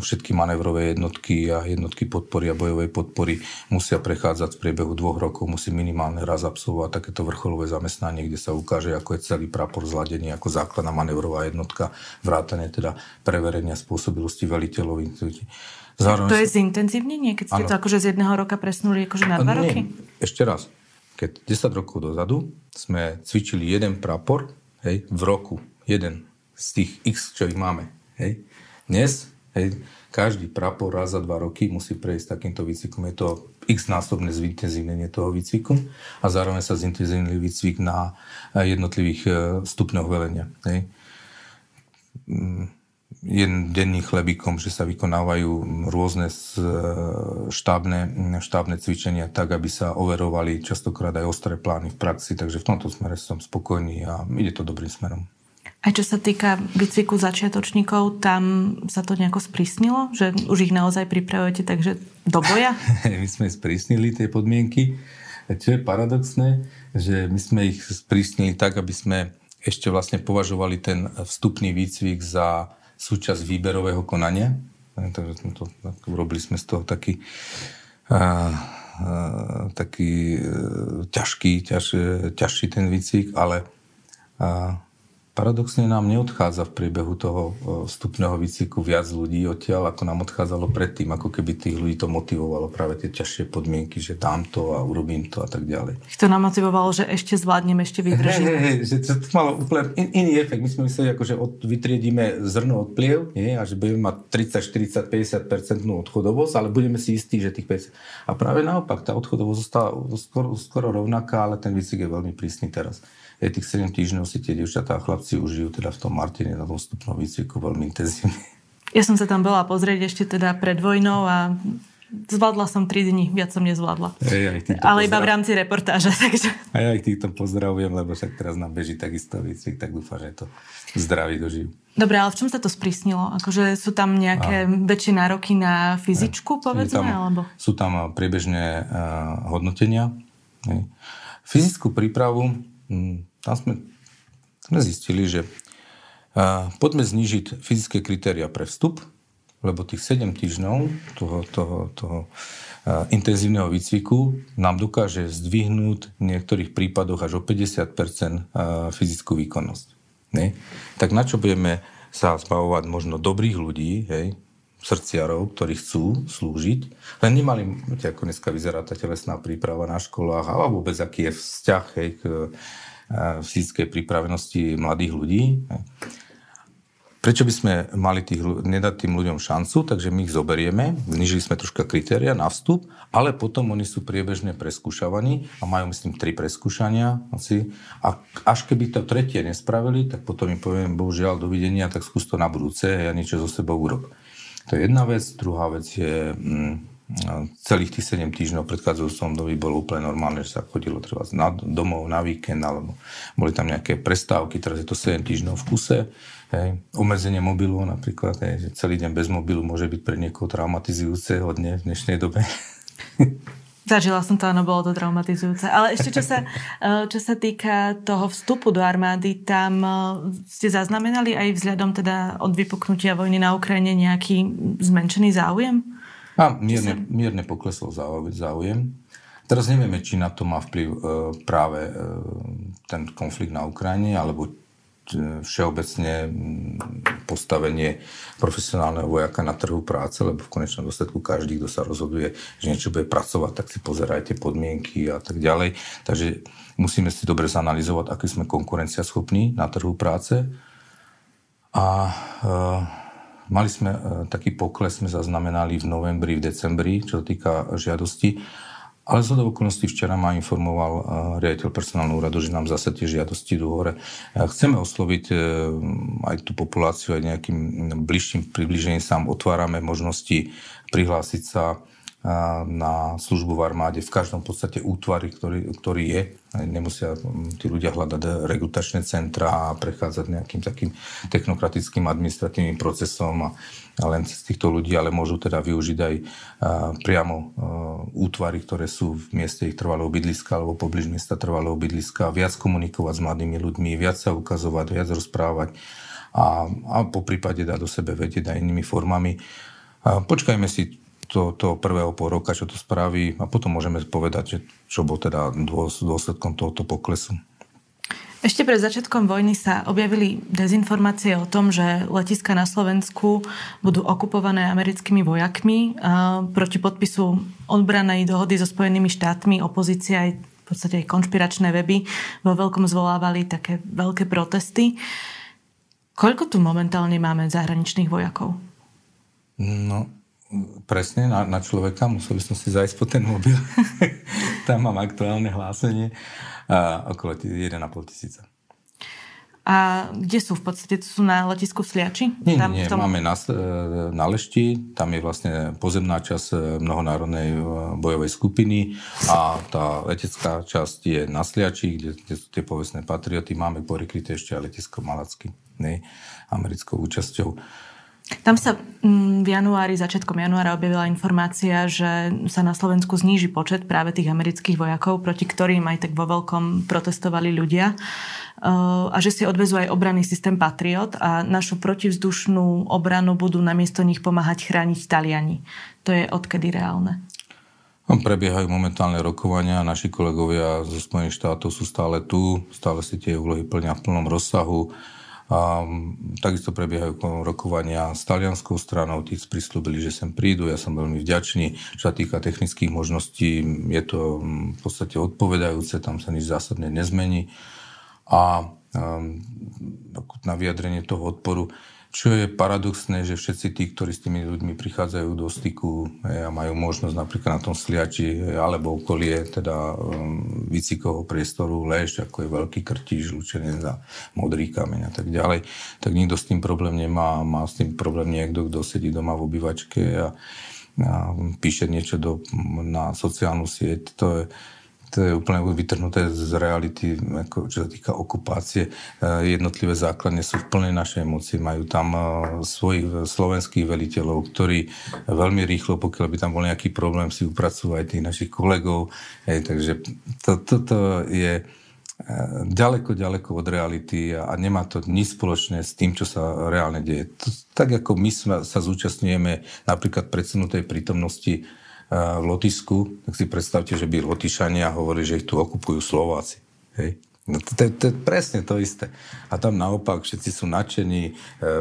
všetky manévrové jednotky a jednotky podpory a bojovej podpory musia prechádzať v priebehu 2 rokov, musí minimálne raz absolvovať takéto vrcholové zamestnanie, kde sa ukáže, ako je celý prapor zladený, ako základná manévrová jednotka, vrátane teda preverenia spôsobilosti veliteľov. Zároveň to je zintenzívnenie, keď ste to akože z jedného roka presnuli akože na 2 roky? Ešte raz, keď 10 rokov dozadu sme cvičili jeden prapor, hej, v roku, jeden z tých X, čo ich máme. Hej. Dnes každý prapor raz za 2 roky musí prejsť takýmto výcvikom. Je to x-násobné zintenzívnenie toho výcviku a zároveň sa zintenzívnil výcvik na jednotlivých stupňoch velenia. Hej. Denným chlebíkom, že sa vykonávajú rôzne štábne cvičenia tak, aby sa overovali častokrát aj ostré plány v praxi. Takže v tomto smere som spokojný a ide to dobrým smerom. A čo sa týka výcviku začiatočníkov, tam sa to nejako sprísnilo? Že už ich naozaj pripravujete, takže do boja? My sme sprísnili tie podmienky. Čo je paradoxné, že my sme ich sprísnili tak, aby sme ešte vlastne považovali ten vstupný výcvik za súčasť výberového konania. Takže robili sme z toho taký ťažší ten výcvik, ale... Paradoxne nám neodchádza v priebehu toho vstupného výcviku viac ľudí odtiaľ, ako nám odchádzalo predtým, ako keby tých ľudí to motivovalo práve tie ťažšie podmienky, že dám to a urobím to a tak ďalej. To nám motivovalo, že ešte zvládnem, ešte vydržím. Že to malo úplne iný efekt. My sme mysleli, že vytriedíme zrno od pliev, nie? A že budeme mať 30, 40, 50% odchodovosť, ale budeme si istí, že tých 50. A práve naopak, tá odchodovosť zostala skoro rovnaká, ale ten výcvik je veľmi prísny teraz. Tých 7 týždňov si tie dievčatá a chlapci užijú teda v tom Martine na dostupnom výcviku veľmi intenzívne. Ja som sa tam bola pozrieť ešte teda pred vojnou a zvládla som 3 dní, viac som nezvládla. Ale iba v rámci reportáža. Takže... A ja ich týmto pozdravujem, lebo však teraz nám beží takisto výcvik, tak dúfam, že to zdraví dožijú. Dobre, ale v čom sa to sprísnilo? Akože sú tam nejaké väčšie nároky na fyzičku, povedzme? Sú tam priebežné hodnotenia. Fyzickú prípravu tam sme zistili, že poďme znížiť fyzické kritéria pre vstup, lebo tých 7 týždňov toho intenzívneho výcviku nám dokáže zdvihnúť v niektorých prípadoch až o 50% fyzickú výkonnosť. Ne? Tak na čo budeme sa zbavovať možno dobrých ľudí, hej, srdciarov, ktorí chcú slúžiť, len nemali, ako dneska vyzerá tá telesná príprava na školách a vôbec aký je vzťah, hej, k fyzickej pripravenosti mladých ľudí. Prečo by sme mali nedať tým ľuďom šancu, takže my ich zoberieme, znižili sme troška kritéria na vstup, ale potom oni sú priebežne preskúšavaní a majú, myslím, 3 preskúšania asi. A až keby to tretie nespravili, tak potom im poviem, bohužiaľ, dovidenia, tak skús to na budúce, ja niečo so sebou urob. To je jedna vec. Druhá vec je celých tých 7 týždňov predchádzajúcom doby bolo úplne normálne, že sa chodilo treba domov na víkend, alebo boli tam nejaké prestávky, teraz je to 7 týždňov v kuse. Hej. Omedzenie mobilu napríklad, hej, že celý deň bez mobilu môže byť pre niekoho traumatizujúce hodne v dnešnej dobe. Zažila som to, áno, bolo to traumatizujúce. Ale ešte, čo sa týka toho vstupu do armády, tam ste zaznamenali aj vzhľadom teda od vypuknutia vojny na Ukrajine nejaký zmenšený záujem? A mierne poklesol záujem. Teraz nevieme, či na to má vplyv práve ten konflikt na Ukrajine, alebo všeobecne postavenie profesionálneho vojaka na trhu práce, lebo v konečnom dôsledku každý, kto sa rozhoduje, že niečo bude pracovať, tak si pozerajte podmienky a tak ďalej. Takže musíme si dobre zanalizovať, aký sme konkurenciaschopní na trhu práce. A mali sme taký pokles, sme zaznamenali v novembri, v decembri, čo sa týka žiadosti. Ale z okolností včera ma informoval riaditeľ personálneho úradu, že nám zase tie žiadosti idú hore. Chceme osloviť aj tú populáciu, aj nejakým bližším približením sa otvárame možnosti prihlásiť sa na službu v armáde v každom podstate útvare, ktorý je. Nemusia tí ľudia hľadať rekrutačné centra a prechádzať nejakým takým technokratickým administratívnym procesom a len z týchto ľudí, ale môžu teda využiť aj priamo útvary, ktoré sú v mieste ich trvalého bydliska alebo poblíž miesta trvalého bydliska, viac komunikovať s mladými ľuďmi, viac sa ukazovať, viac rozprávať a po prípade dá do sebe vedieť aj inými formami. Počkajme si to prvého pol roka, čo to spraví a potom môžeme povedať, že čo bol teda dôsledkom tohoto poklesu. Ešte pred začiatkom vojny sa objavili dezinformácie o tom, že letiská na Slovensku budú okupované americkými vojakmi. Proti podpisu odbranej dohody so Spojenými štátmi opozícia aj v podstate aj konšpiračné weby vo veľkom zvolávali také veľké protesty. Koľko tu momentálne máme zahraničných vojakov? No, presne, na človeka. Musel by som si zajsť po ten mobil. Tam mám aktuálne hlásenie. Okolo 1,5 tisíca. A kde sú v podstate? Sú na letisku v Sliači? Nie. Máme na Lešti. Tam je vlastne pozemná časť mnohonárodnej bojovej skupiny a tá letecká časť je na Sliači, kde sú tie povestné Patrioty. Máme porykryté ešte aj letisko Malacky, ne, americkou účasťou. Tam sa začiatkom januára objavila informácia, že sa na Slovensku zníži počet práve tých amerických vojakov, proti ktorým aj tak vo veľkom protestovali ľudia. A že si odvezú aj obranný systém Patriot a našu protivzdušnú obranu budú namiesto nich pomáhať chrániť Taliani. To je odkedy reálne? Prebiehajú momentálne rokovania. Naši kolegovia zo Spojených štátov sú stále tu, stále si tie úlohy plnia v plnom rozsahu. Takisto prebiehajú rokovania s talianskou stranou, tí prislúbili, že sem prídu, ja som veľmi vďačný. Čo sa týka technických možností, je to v podstate odpovedajúce, tam sa nič zásadne nezmení. A na vyjadrenie toho odporu, čo je paradoxné, že všetci tí, ktorí s tými ľuďmi prichádzajú do styku a majú možnosť napríklad na tom Sliači alebo okolie, teda Vícikovho priestoru, Lešť, ako je Veľký Krtíž, Lučenec a Modrý Kameň a tak ďalej, tak nikto s tým problém nemá. Má s tým problém niekto, kto sedí doma v obývačke a píše niečo na sociálnu sieť. To je úplne vytrhnuté z reality, čo sa týka okupácie. Jednotlivé základne sú v plnej našej moci. Majú tam svojich slovenských veliteľov, ktorí veľmi rýchlo, pokiaľ by tam bol nejaký problém, si upracujú aj tých našich kolegov. Takže toto je ďaleko od reality a nemá to nič spoločné s tým, čo sa reálne deje. Tak ako my sa zúčastňujeme napríklad predsunutej prítomnosti v Lotyšsku, tak si predstavte, že by Lotyšania hovorili, že ich tu okupujú Slováci. Hej. No to je presne to isté. A tam naopak všetci sú nadšení,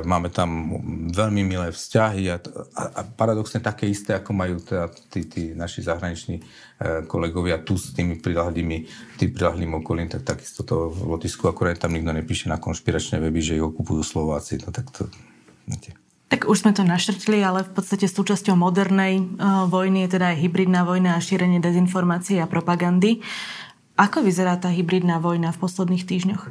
máme tam veľmi milé vzťahy a paradoxne také isté, ako majú teda tí naši zahraniční kolegovia tu s tým prilahlým okolím, tak takisto to v Lotyšsku, akorát tam nikto nepíše na konšpiračné weby, že ich okupujú Slováci. No tak to... Viete. Tak už sme to naštrtili, ale v podstate súčasťou modernej vojny je teda aj hybridná vojna a šírenie dezinformácií a propagandy. Ako vyzerá tá hybridná vojna v posledných týždňoch?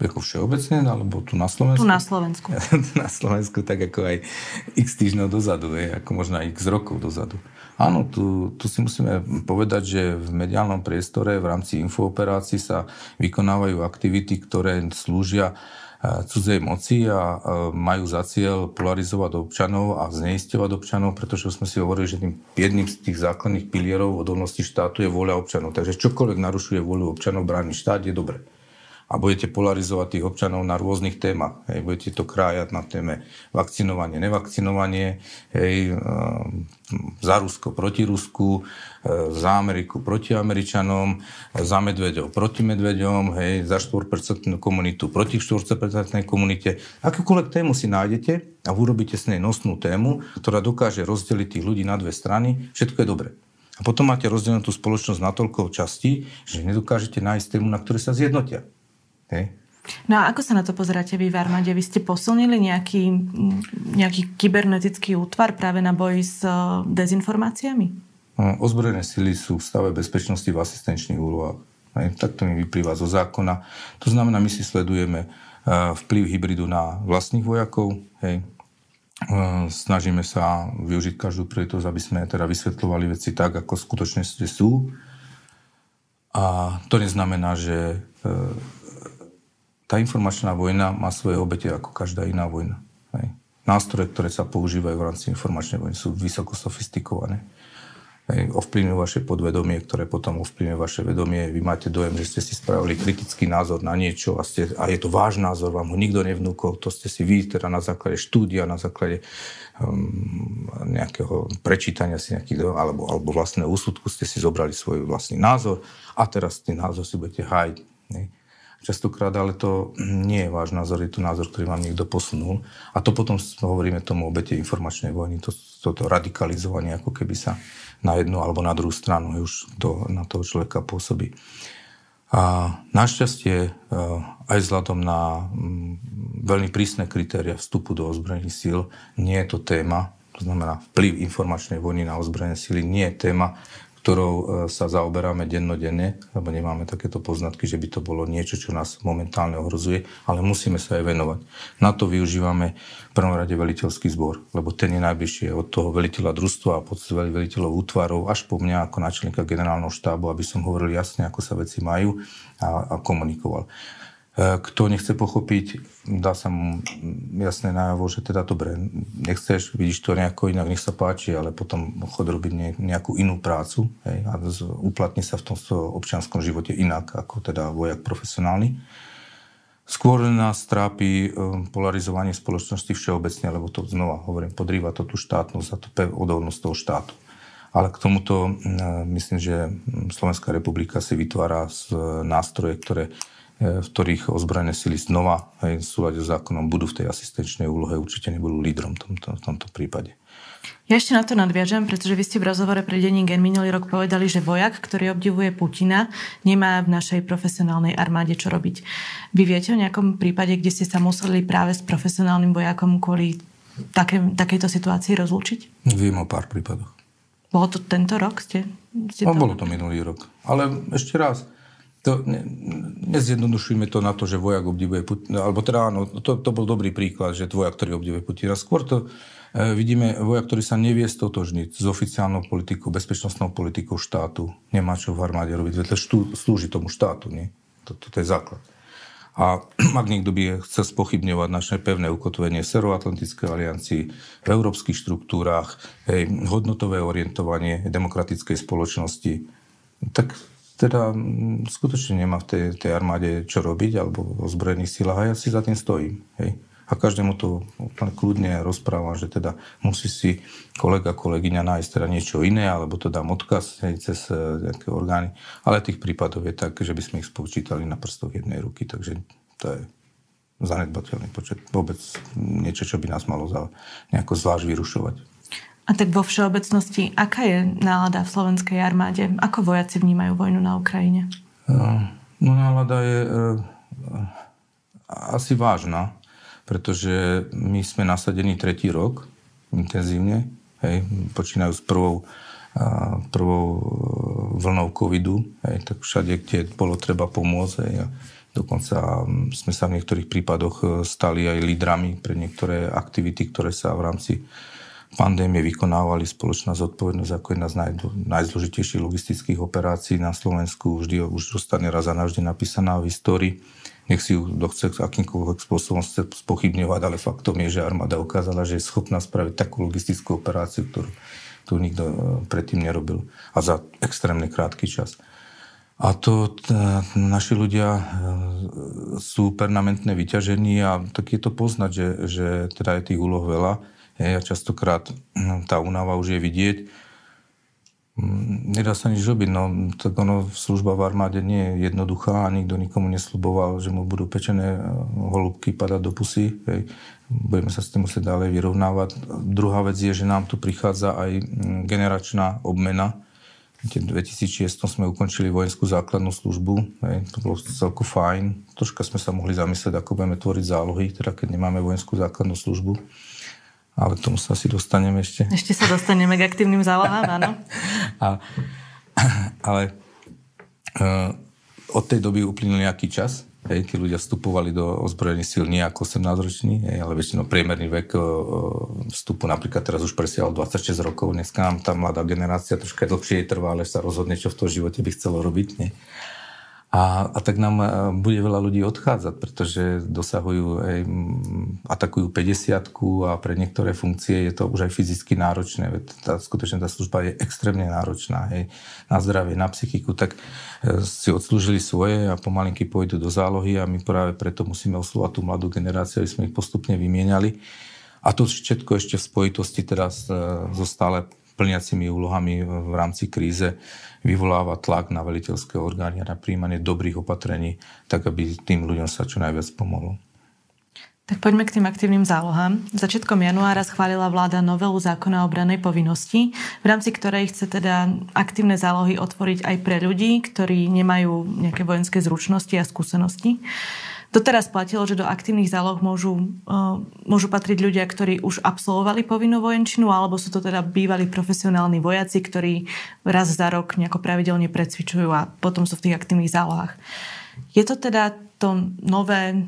Ako všeobecne, alebo tu na Slovensku? Tu na Slovensku. Na Slovensku tak ako aj x týždňov dozadu, ako možno aj x rokov dozadu. Áno, tu si musíme povedať, že v mediálnom priestore v rámci infooperácií sa vykonávajú aktivity, ktoré slúžia cudzej moci a majú za cieľ polarizovať občanov a zneisťovať občanov, pretože sme si hovorili, že jedným z tých základných pilierov odolnosti štátu je vôľa občanov. Takže čokoľvek narušuje vôľu občanov, bráni štát, je dobre. A budete polarizovať tých občanov na rôznych témach. Hej, budete to krájať na téme vakcinovanie, nevakcinovanie, hej, za Rusko proti Rusku, za Ameriku proti Američanom, za Medveďov proti Medveďom, hej, za 4% komunitu proti 4% komunite. Akúkoľvek tému si nájdete a urobíte s nej nosnú tému, ktorá dokáže rozdeliť tých ľudí na dve strany, všetko je dobré. A potom máte rozdelenú tú spoločnosť na toľko častí, že nedokážete nájsť tému, na ktoré sa zjednotia. Hej. No a ako sa na to pozeráte vy v armáde? Vy ste posilnili nejaký kybernetický útvar práve na boji s dezinformáciami? Ozbrojené sily sú v stave bezpečnosti v asistenčných úlohách. Tak to mi vyplýva zo zákona. To znamená, my si sledujeme vplyv hybridu na vlastných vojakov. Hej. Snažíme sa využiť každú príležitosť, aby sme teda vysvetľovali veci tak, ako skutočne sú. A to neznamená, že tá informačná vojna má svoje obete ako každá iná vojna. Hej. Nástroje, ktoré sa používajú v rámci informačnej vojny, sú vysoko sofistikované. Hej. Ovplyvňujú vaše podvedomie, ktoré potom ovplyvňuje vaše vedomie. Vy máte dojem, že ste si spravili kritický názor na niečo a je to váš názor, vám ho nikto nevnúkol. To ste si vy, teda na základe štúdia, na základe nejakého prečítania si nejakých, alebo vlastného úsudku ste si zobrali svoj vlastný názor a teraz ten názor si budete hájiť. Hej. Častokrát, ale to nie je váš názor, je to názor, ktorý vám niekto posunul. A to potom hovoríme tomu obete informačnej vojny, toto radikalizovanie, ako keby sa na jednu alebo na druhú stranu už na toho človeka pôsobí. A našťastie, aj vzhľadom na veľmi prísne kritéria vstupu do ozbrojených síl, nie je to téma, to znamená vplyv informačnej vojny na ozbrojené síly, nie je téma, ktorou sa zaoberáme dennodenne, lebo nemáme takéto poznatky, že by to bolo niečo, čo nás momentálne ohrozuje, ale musíme sa aj venovať. Na to využívame v prvom rade veliteľský zbor, lebo ten je najbližšie od toho veliteľa družstva a pod veliteľov útvarov až po mňa ako náčelníka generálneho štábu, aby som hovoril jasne, ako sa veci majú a komunikoval. Kto nechce pochopiť, dá sa mu jasné najavo, že teda dobre, nechceš, vidíš to nejako inak, nech sa páči, ale potom chod robiť nejakú inú prácu, hej, a uplatní sa v tom občianskom živote inak, ako teda vojak profesionálny. Skôr nás trápi polarizovanie spoločnosti všeobecne, lebo to znova hovorím, podrýva to tú štátnosť a tú odolnosť toho štátu. Ale k tomuto myslím, že Slovenská republika si vytvára nástroje, v ktorých ozbrojené sily znova v súlade s zákonom budú v tej asistenčnej úlohe, určite nebudú lídrom v tomto prípade. Ja ešte na to nadviažem, pretože vy ste v rozhovore pre Denník N minulý rok povedali, že vojak, ktorý obdivuje Putina, nemá v našej profesionálnej armáde čo robiť. Vy viete o nejakom prípade, kde ste sa museli práve s profesionálnym vojakom kvôli takejto situácii rozlúčiť? Viem o pár prípadoch. Bolo to tento rok? Bolo to minulý rok. Ale ešte raz, nezjednodušujme to na to, že vojak obdivuje Putina, alebo teda áno, to bol dobrý príklad, že vojak, ktorý obdivuje Putina. Skôr to vidíme vojak, ktorý sa nevie stotožniť s oficiálnou politikou, bezpečnostnou politikou štátu. Nemá čo v armáde robiť, veď slúži tomu štátu, nie? Toto je základ. A ak niekto by chcel spochybňovať naše pevné ukotvenie v Severoatlantickej aliancii, v európskych štruktúrách, hodnotové orientovanie demokratickej spoločnosti, tak teda skutočne nemá v tej armáde čo robiť, alebo v ozbrojených silách, a ja si za tým stojím. Hej. A každému to kľudne rozprávam, že teda musí si kolega, kolegyňa nájsť teda niečo iné, alebo to dám odkaz, hej, cez nejaké orgány. Ale tých prípadov je tak, že by sme ich spočítali na prstoch jednej ruky, takže to je zanedbateľný počet. Vôbec niečo, čo by nás malo nejako zvlášť vyrušovať. A tak vo všeobecnosti, aká je nálada v slovenskej armáde? Ako vojaci vnímajú vojnu na Ukrajine? No nálada je asi vážna, pretože my sme nasadení 3. rok intenzívne. Hej, počínajú s prvou vlnou covidu. Hej, tak všade, kde bolo treba pomôcť. Hej, Dokonca sme sa v niektorých prípadoch stali aj lídrami pre niektoré aktivity, ktoré sa v rámci pandémie vykonávali. Spoločná zodpovednosť ako jedna z najzložitejších logistických operácií na Slovensku vždy už zostane raz a navždy napísaná v histórii. Nech si ju chce akýmkoľvek spôsobom spochybňovať, ale faktom je, že armáda ukázala, že je schopná spraviť takú logistickú operáciu, ktorú tu nikto predtým nerobil. A za extrémne krátky čas. A to naši ľudia sú permanentne vyťažení a tak je to poznať, že teda je tých úloh veľa. A častokrát tá únava už je vidieť. Nedá sa nič robiť, no tak ono, služba v armáde nie je jednoduchá a nikto nikomu nesľuboval, že mu budú pečené holúbky padať do pusy. Hej. Budeme sa s tým musieť ďalej vyrovnávať. Druhá vec je, že nám tu prichádza aj generačná obmena. V 2006 sme ukončili vojenskú základnú službu, hej. To bolo celku fajn. Troška sme sa mohli zamyslieť, ako budeme tvoriť zálohy, teda keď nemáme vojenskú základnú službu. Ale k tomu sa asi dostaneme ešte. Ešte sa dostaneme k aktívnym zálohám, áno. Ale od tej doby uplynul nejaký čas. Hej, tí ľudia vstupovali do ozbrojených síl nie ako 18-roční, ale väčšinou priemerný vek vstupu napríklad teraz už presiahol 26 rokov. Dneska nám tá mladá generácia troška dlhšie jej trvá, ale sa rozhodne, čo v tom živote by chcelo robiť. Nie? A tak nám bude veľa ľudí odchádzať, pretože dosahujú, atakujú 50-ku a pre niektoré funkcie je to už aj fyzicky náročné. Skutočne tá služba je extrémne náročná, hej, na zdravie, na psychiku. Tak si odslúžili svoje a pomalinky pôjdu do zálohy a my práve preto musíme oslovať tú mladú generáciu, aby sme ich postupne vymieniali. A to všetko ešte v spojitosti teraz zo stále plniacimi úlohami v rámci kríze vyvoláva tlak na veliteľské orgány a na príjmanie dobrých opatrení, tak aby tým ľuďom sa čo najviac pomohlo. Tak poďme k tým aktívnym zálohám. Začiatkom januára schválila vláda novelu zákona o obranej povinnosti, v rámci ktorej chce teda aktívne zálohy otvoriť aj pre ľudí, ktorí nemajú nejaké vojenské zručnosti a skúsenosti. Doteraz platilo, že do aktívnych záloh môžu patriť ľudia, ktorí už absolvovali povinnú vojenčinu, alebo sú to teda bývalí profesionálni vojaci, ktorí raz za rok nejako pravidelne precvičujú a potom sú v tých aktívnych zálohách. Je to teda to nové,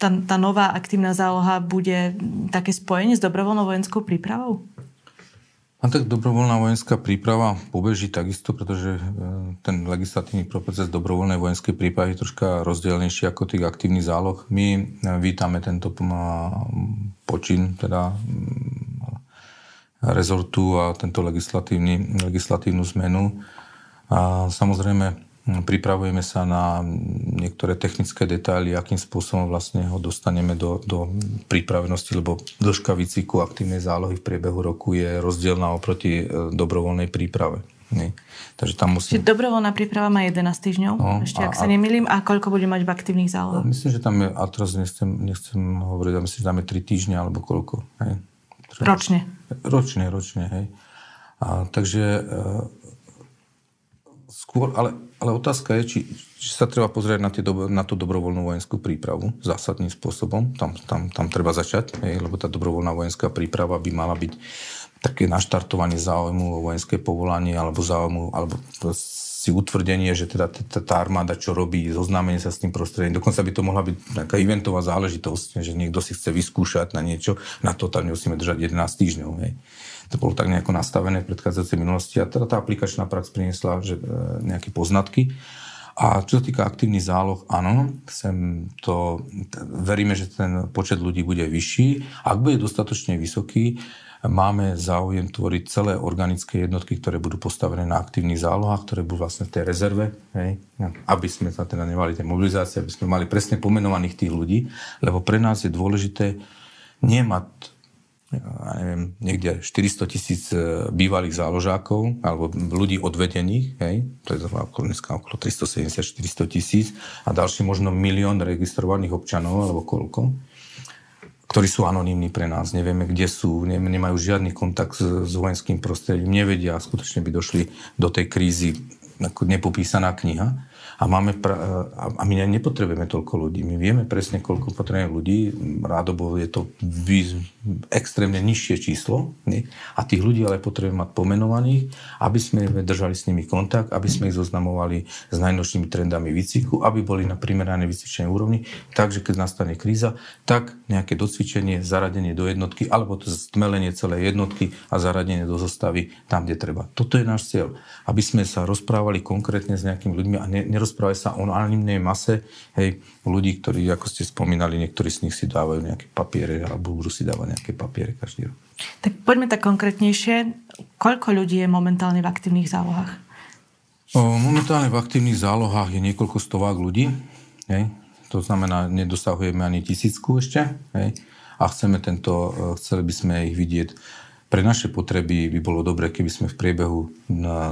tá nová aktívna záloha bude také spojenie s dobrovoľnou vojenskou prípravou? A tak dobrovoľná vojenská príprava pobeží takisto, pretože ten legislatívny proces dobrovoľnej vojenskej prípravy je troška rozdielnejší ako tých aktívnych záloh. My vítame tento počin teda rezortu a tento legislatívnu zmenu. A samozrejme pripravujeme sa na niektoré technické detaily, akým spôsobom vlastne ho dostaneme do pripravenosti, lebo dĺžka výcviku aktívnej zálohy v priebehu roku je rozdielna oproti dobrovoľnej príprave. Nie? Takže tam musím... Čiže dobrovoľná príprava má 11 týždňov, no, ešte ak sa nemýlim, a koľko bude mať v aktívnych zálohách? Myslím, že tam je, a teraz nechcem hovoriť, ale myslím, že tam je 3 týždňa alebo koľko. Hej? Ročne. Ročne, hej. A takže... Ale otázka je, či sa treba pozrieť na tú dobrovoľnú vojenskú prípravu zásadným spôsobom. Tam treba začať, lebo tá dobrovoľná vojenská príprava by mala byť také naštartovanie záujmu o vojenské povolanie alebo záujmu, alebo si utvrdenie, že teda tá armáda čo robí, zoznámenie sa s tým prostredím. Dokonca by to mohla byť taká eventová záležitosť, že niekto si chce vyskúšať na niečo, na to tam nemusíme držať 11 týždňov. Hej. To bolo tak nejako nastavené v predchádzajúcej minulosti a teda tá aplikačná prax priniesla nejaké poznatky. A čo sa týka aktívnych záloh, áno, veríme, že ten počet ľudí bude vyšší. Ak bude dostatočne vysoký, máme záujem tvoriť celé organické jednotky, ktoré budú postavené na aktívnych zálohách, ktoré budú vlastne v tej rezerve, hej? Aby sme sa teda nemali tej mobilizácie, aby sme mali presne pomenovaných tých ľudí, lebo pre nás je dôležité nemať niekde 400 000 bývalých záložákov alebo ľudí odvedených, hej, to je dneska okolo 370-400 000 a ďalší možno 1 000 000 registrovaných občanov alebo koľko, ktorí sú anonymní pre nás, nevieme kde sú, nemajú žiadny kontakt s vojenským prostredím, nevedia, skutočne by došli do tej krízy ako nepopísaná kniha. A A máme my nepotrebujeme toľko ľudí. My vieme presne, koľko potrebujeme ľudí. Rádobo je to extrémne nižšie číslo. Nie? A tých ľudí ale potrebujeme mať pomenovaných, aby sme držali s nimi kontakt, aby sme ich zoznamovali s najnovšími trendami výcviku, aby boli na primeranej výcvičnej úrovni. Takže keď nastane kríza, tak nejaké docvičenie, zaradenie do jednotky, alebo to stmelenie celej jednotky a zaradenie do zostavy tam, kde treba. Toto je náš cieľ. Aby sme sa rozprávali konkrétne s nejakými ľuďmi a nerozprávali sa o anonymnej mase ľudí, ktorí, ako ste spomínali, niektorí z nich si dávajú nejaké papiere alebo budú si dávať nejaké papiere každý rok. Tak poďme tak konkrétnejšie. Koľko ľudí je momentálne v aktívnych zálohách? Momentálne v aktívnych zálohách je niekoľko stovák ľudí. Hej. To znamená, nedosahujeme ani 1000 ešte. Hej. A chceli by sme ich vidieť. Pre naše potreby by bolo dobre, keby sme v priebehu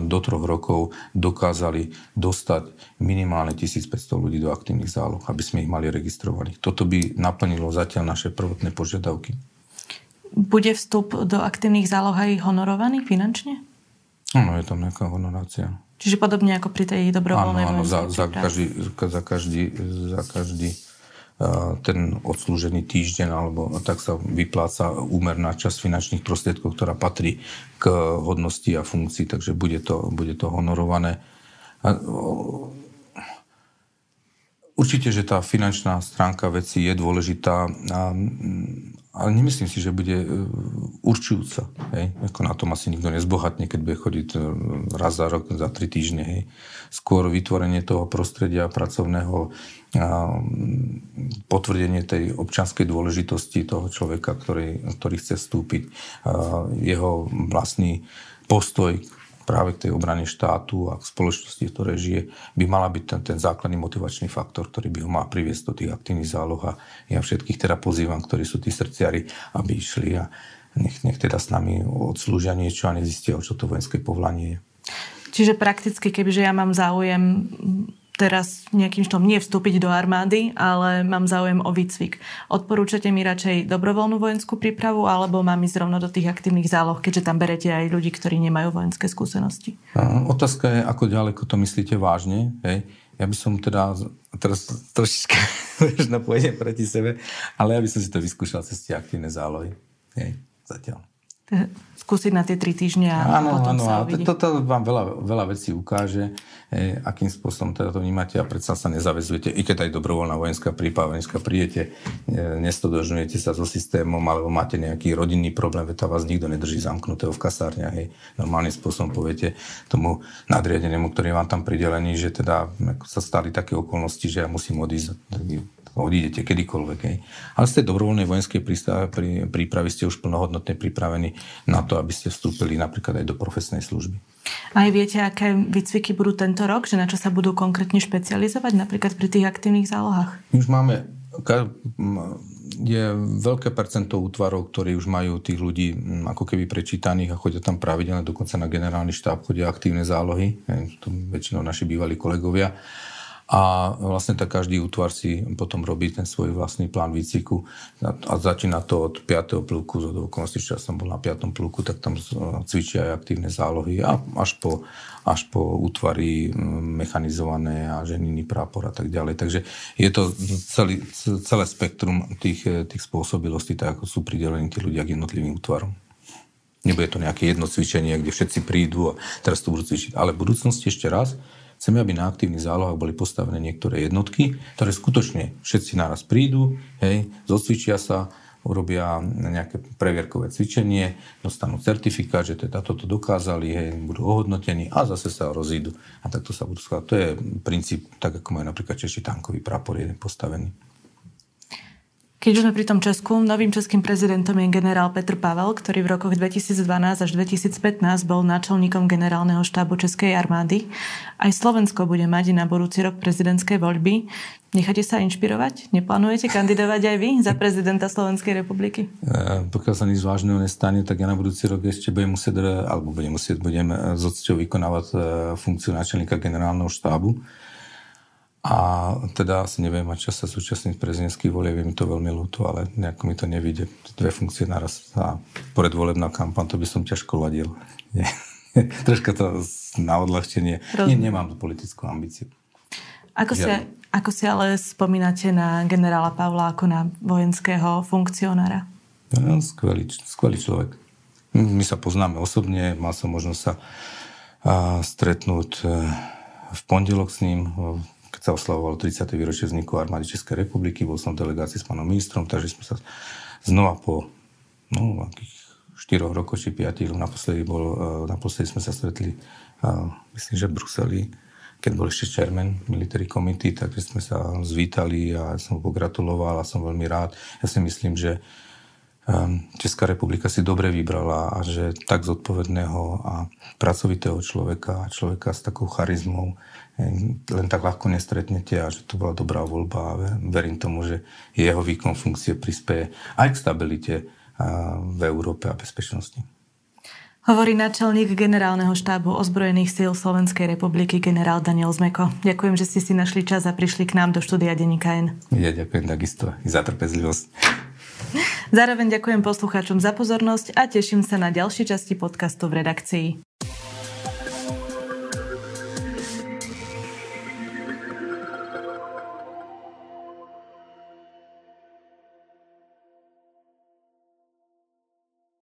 do 3 rokov dokázali dostať minimálne 1500 ľudí do aktívnych záloh, aby sme ich mali registrovaných. Toto by naplnilo zatiaľ naše prvotné požiadavky. Bude vstup do aktívnych záloh aj honorovaný finančne? Áno, je tam nejaká honorácia. Čiže podobne ako pri tej dobrovoľnej vojenskej práci. Áno, za každý ten odslúžený týždeň, alebo tak sa vypláca úmerná časť finančných prostriedkov, ktorá patrí k hodnosti a funkcii, takže bude to honorované. Určite, že tá finančná stránka veci je dôležitá, ale nemyslím si, že bude určujúca. Hej? Na tom asi nikto nezbohatne, keď bude chodiť raz za rok, za 3 týždne. Hej? Skôr vytvorenie toho prostredia pracovného, potvrdenie tej občianskej dôležitosti toho človeka, ktorý chce vstúpiť, jeho vlastný postoj práve k tej obrane štátu a k spoločnosti, v ktorej žije, by mala byť ten základný motivačný faktor, ktorý by ho mal priviesť do tých aktívnych záloh. A ja všetkých teda pozývam, ktorí sú tí srdciari, aby išli a nech teda s nami odslúžia niečo a nezistia, čo to vojenské povolanie je. Čiže prakticky, kebyže ja mám záujem teraz nejakým štom nie vstúpiť do armády, ale mám záujem o výcvik. Odporúčate mi radšej dobrovoľnú vojenskú prípravu, alebo mám ísť rovno do tých aktívnych záloh, keďže tam berete aj ľudí, ktorí nemajú vojenské skúsenosti? Otázka je, ako ďaleko to myslíte vážne. Hej? Ja by som teda teraz trošička pôjdem proti sebe, ale ja by som si to vyskúšal cez tie aktívne zálohy. Hej? Zatiaľ. Skúsiť na tie 3 týždne a potom sa uvidí. Toto vám veľa vecí ukáže, akým spôsobom teda to vnímate a predsa sa nezavezujete, i keď aj dobrovoľná vojenská príprava, dneska prídete, nestodožňujete sa so systémom, alebo máte nejaký rodinný problém, veď vás nikto nedrží zamknutého v kasárniach. Normálnym spôsobom poviete tomu nadriadenému, ktorý vám tam pridelený, že teda sa stali také okolnosti, že ja musím odísť. Odídete kedykoľvek. Hej. Ale z tej dobrovoľnej vojenskej prípravy ste už plnohodnotne pripravení na to, aby ste vstúpili napríklad aj do profesnej služby. Aj viete, aké výcviky budú tento rok? Že na čo sa budú konkrétne špecializovať napríklad pri tých aktívnych zálohách? Už máme... Je veľké percento útvarov, ktorí už majú tých ľudí ako keby prečítaných a chodia tam pravidelne, dokonca na generálny štáb chodia aktívne zálohy. To väčšinou naši bývalí kolegovia. A vlastne tak každý útvar si potom robí ten svoj vlastný plán výcviku a začína to od 5. pluku, zo dokonca ešte som bol na 5. pluku, tak tam cvičia aj aktívne zálohy a až po útvary mechanizované a ženiny prápor a tak ďalej. Takže je to celé spektrum tých spôsobilostí, tak ako sú pridelení tí ľudia k jednotlivým útvarom. Nebude to nejaké jedno cvičenie, kde všetci prídu a teraz to budú cvičiť. Ale v budúcnosti ešte raz chceme, aby na aktívnych zálohách boli postavené niektoré jednotky, ktoré skutočne všetci naraz prídu, hej, zocvičia sa, urobia nejaké previerkové cvičenie, dostanú certifikát, že teda toto dokázali, hej, budú ohodnotení a zase sa rozídu. A takto sa budú skladať. To je princíp, tak ako majú napríklad Češi tankový prápor jeden postavený. Keď už sme pri tom Česku, novým českým prezidentom je generál Petr Pavel, ktorý v rokoch 2012 až 2015 bol náčelníkom generálneho štábu Českej armády. Aj Slovensko bude mať na budúci rok prezidentské voľby. Necháte sa inšpirovať? Neplánujete kandidovať aj vy za prezidenta Slovenskej republiky? Pokiaľ sa nič vážneho nestane, tak ja na budúci rok ešte budem s odsťou vykonávať funkciu náčelníka generálneho štábu. A teda asi neviem mať čas sa súčasniť prezidentských volieb, je mi to veľmi ľúto, ale nejako mi to nevyjde. 2 funkcie naraz a predvolebná kampaň, to by som ťažko ladil. Troška to na odľahčenie. Nemám tú politickú ambíciu. Ako si ale spomínate na generála Pavla ako na vojenského funkcionára? Skvelý človek. My sa poznáme osobne, mal som možnosť sa stretnúť v pondelok s ním, keď sa oslavovalo 30. výročie vzniku armády Českej republiky, bol som v delegácii s pánom ministrom, takže sme sa znova po akých 4 rokov či 5 naposledy sme sa stretli, myslím, že v Bruseli, keď bol ešte chairman military committee, takže sme sa zvítali a som ho pogratuloval a som veľmi rád. Ja si myslím, že Česká republika si dobre vybrala a že tak zodpovedného a pracovitého človeka s takou charizmou len tak ľahko nestretnete a že to bola dobrá voľba a verím tomu, že jeho výkon funkcie prispieje aj k stabilite v Európe a bezpečnosti. Hovorí náčelník Generálneho štábu ozbrojených síl Slovenskej republiky generál Daniel Zmeko. Ďakujem, že ste si našli čas a prišli k nám do štúdia Denníka N. Ja ďakujem takisto i za trpezlivosť. Zároveň ďakujem poslucháčom za pozornosť a teším sa na ďalšie časti podcastu v redakcii.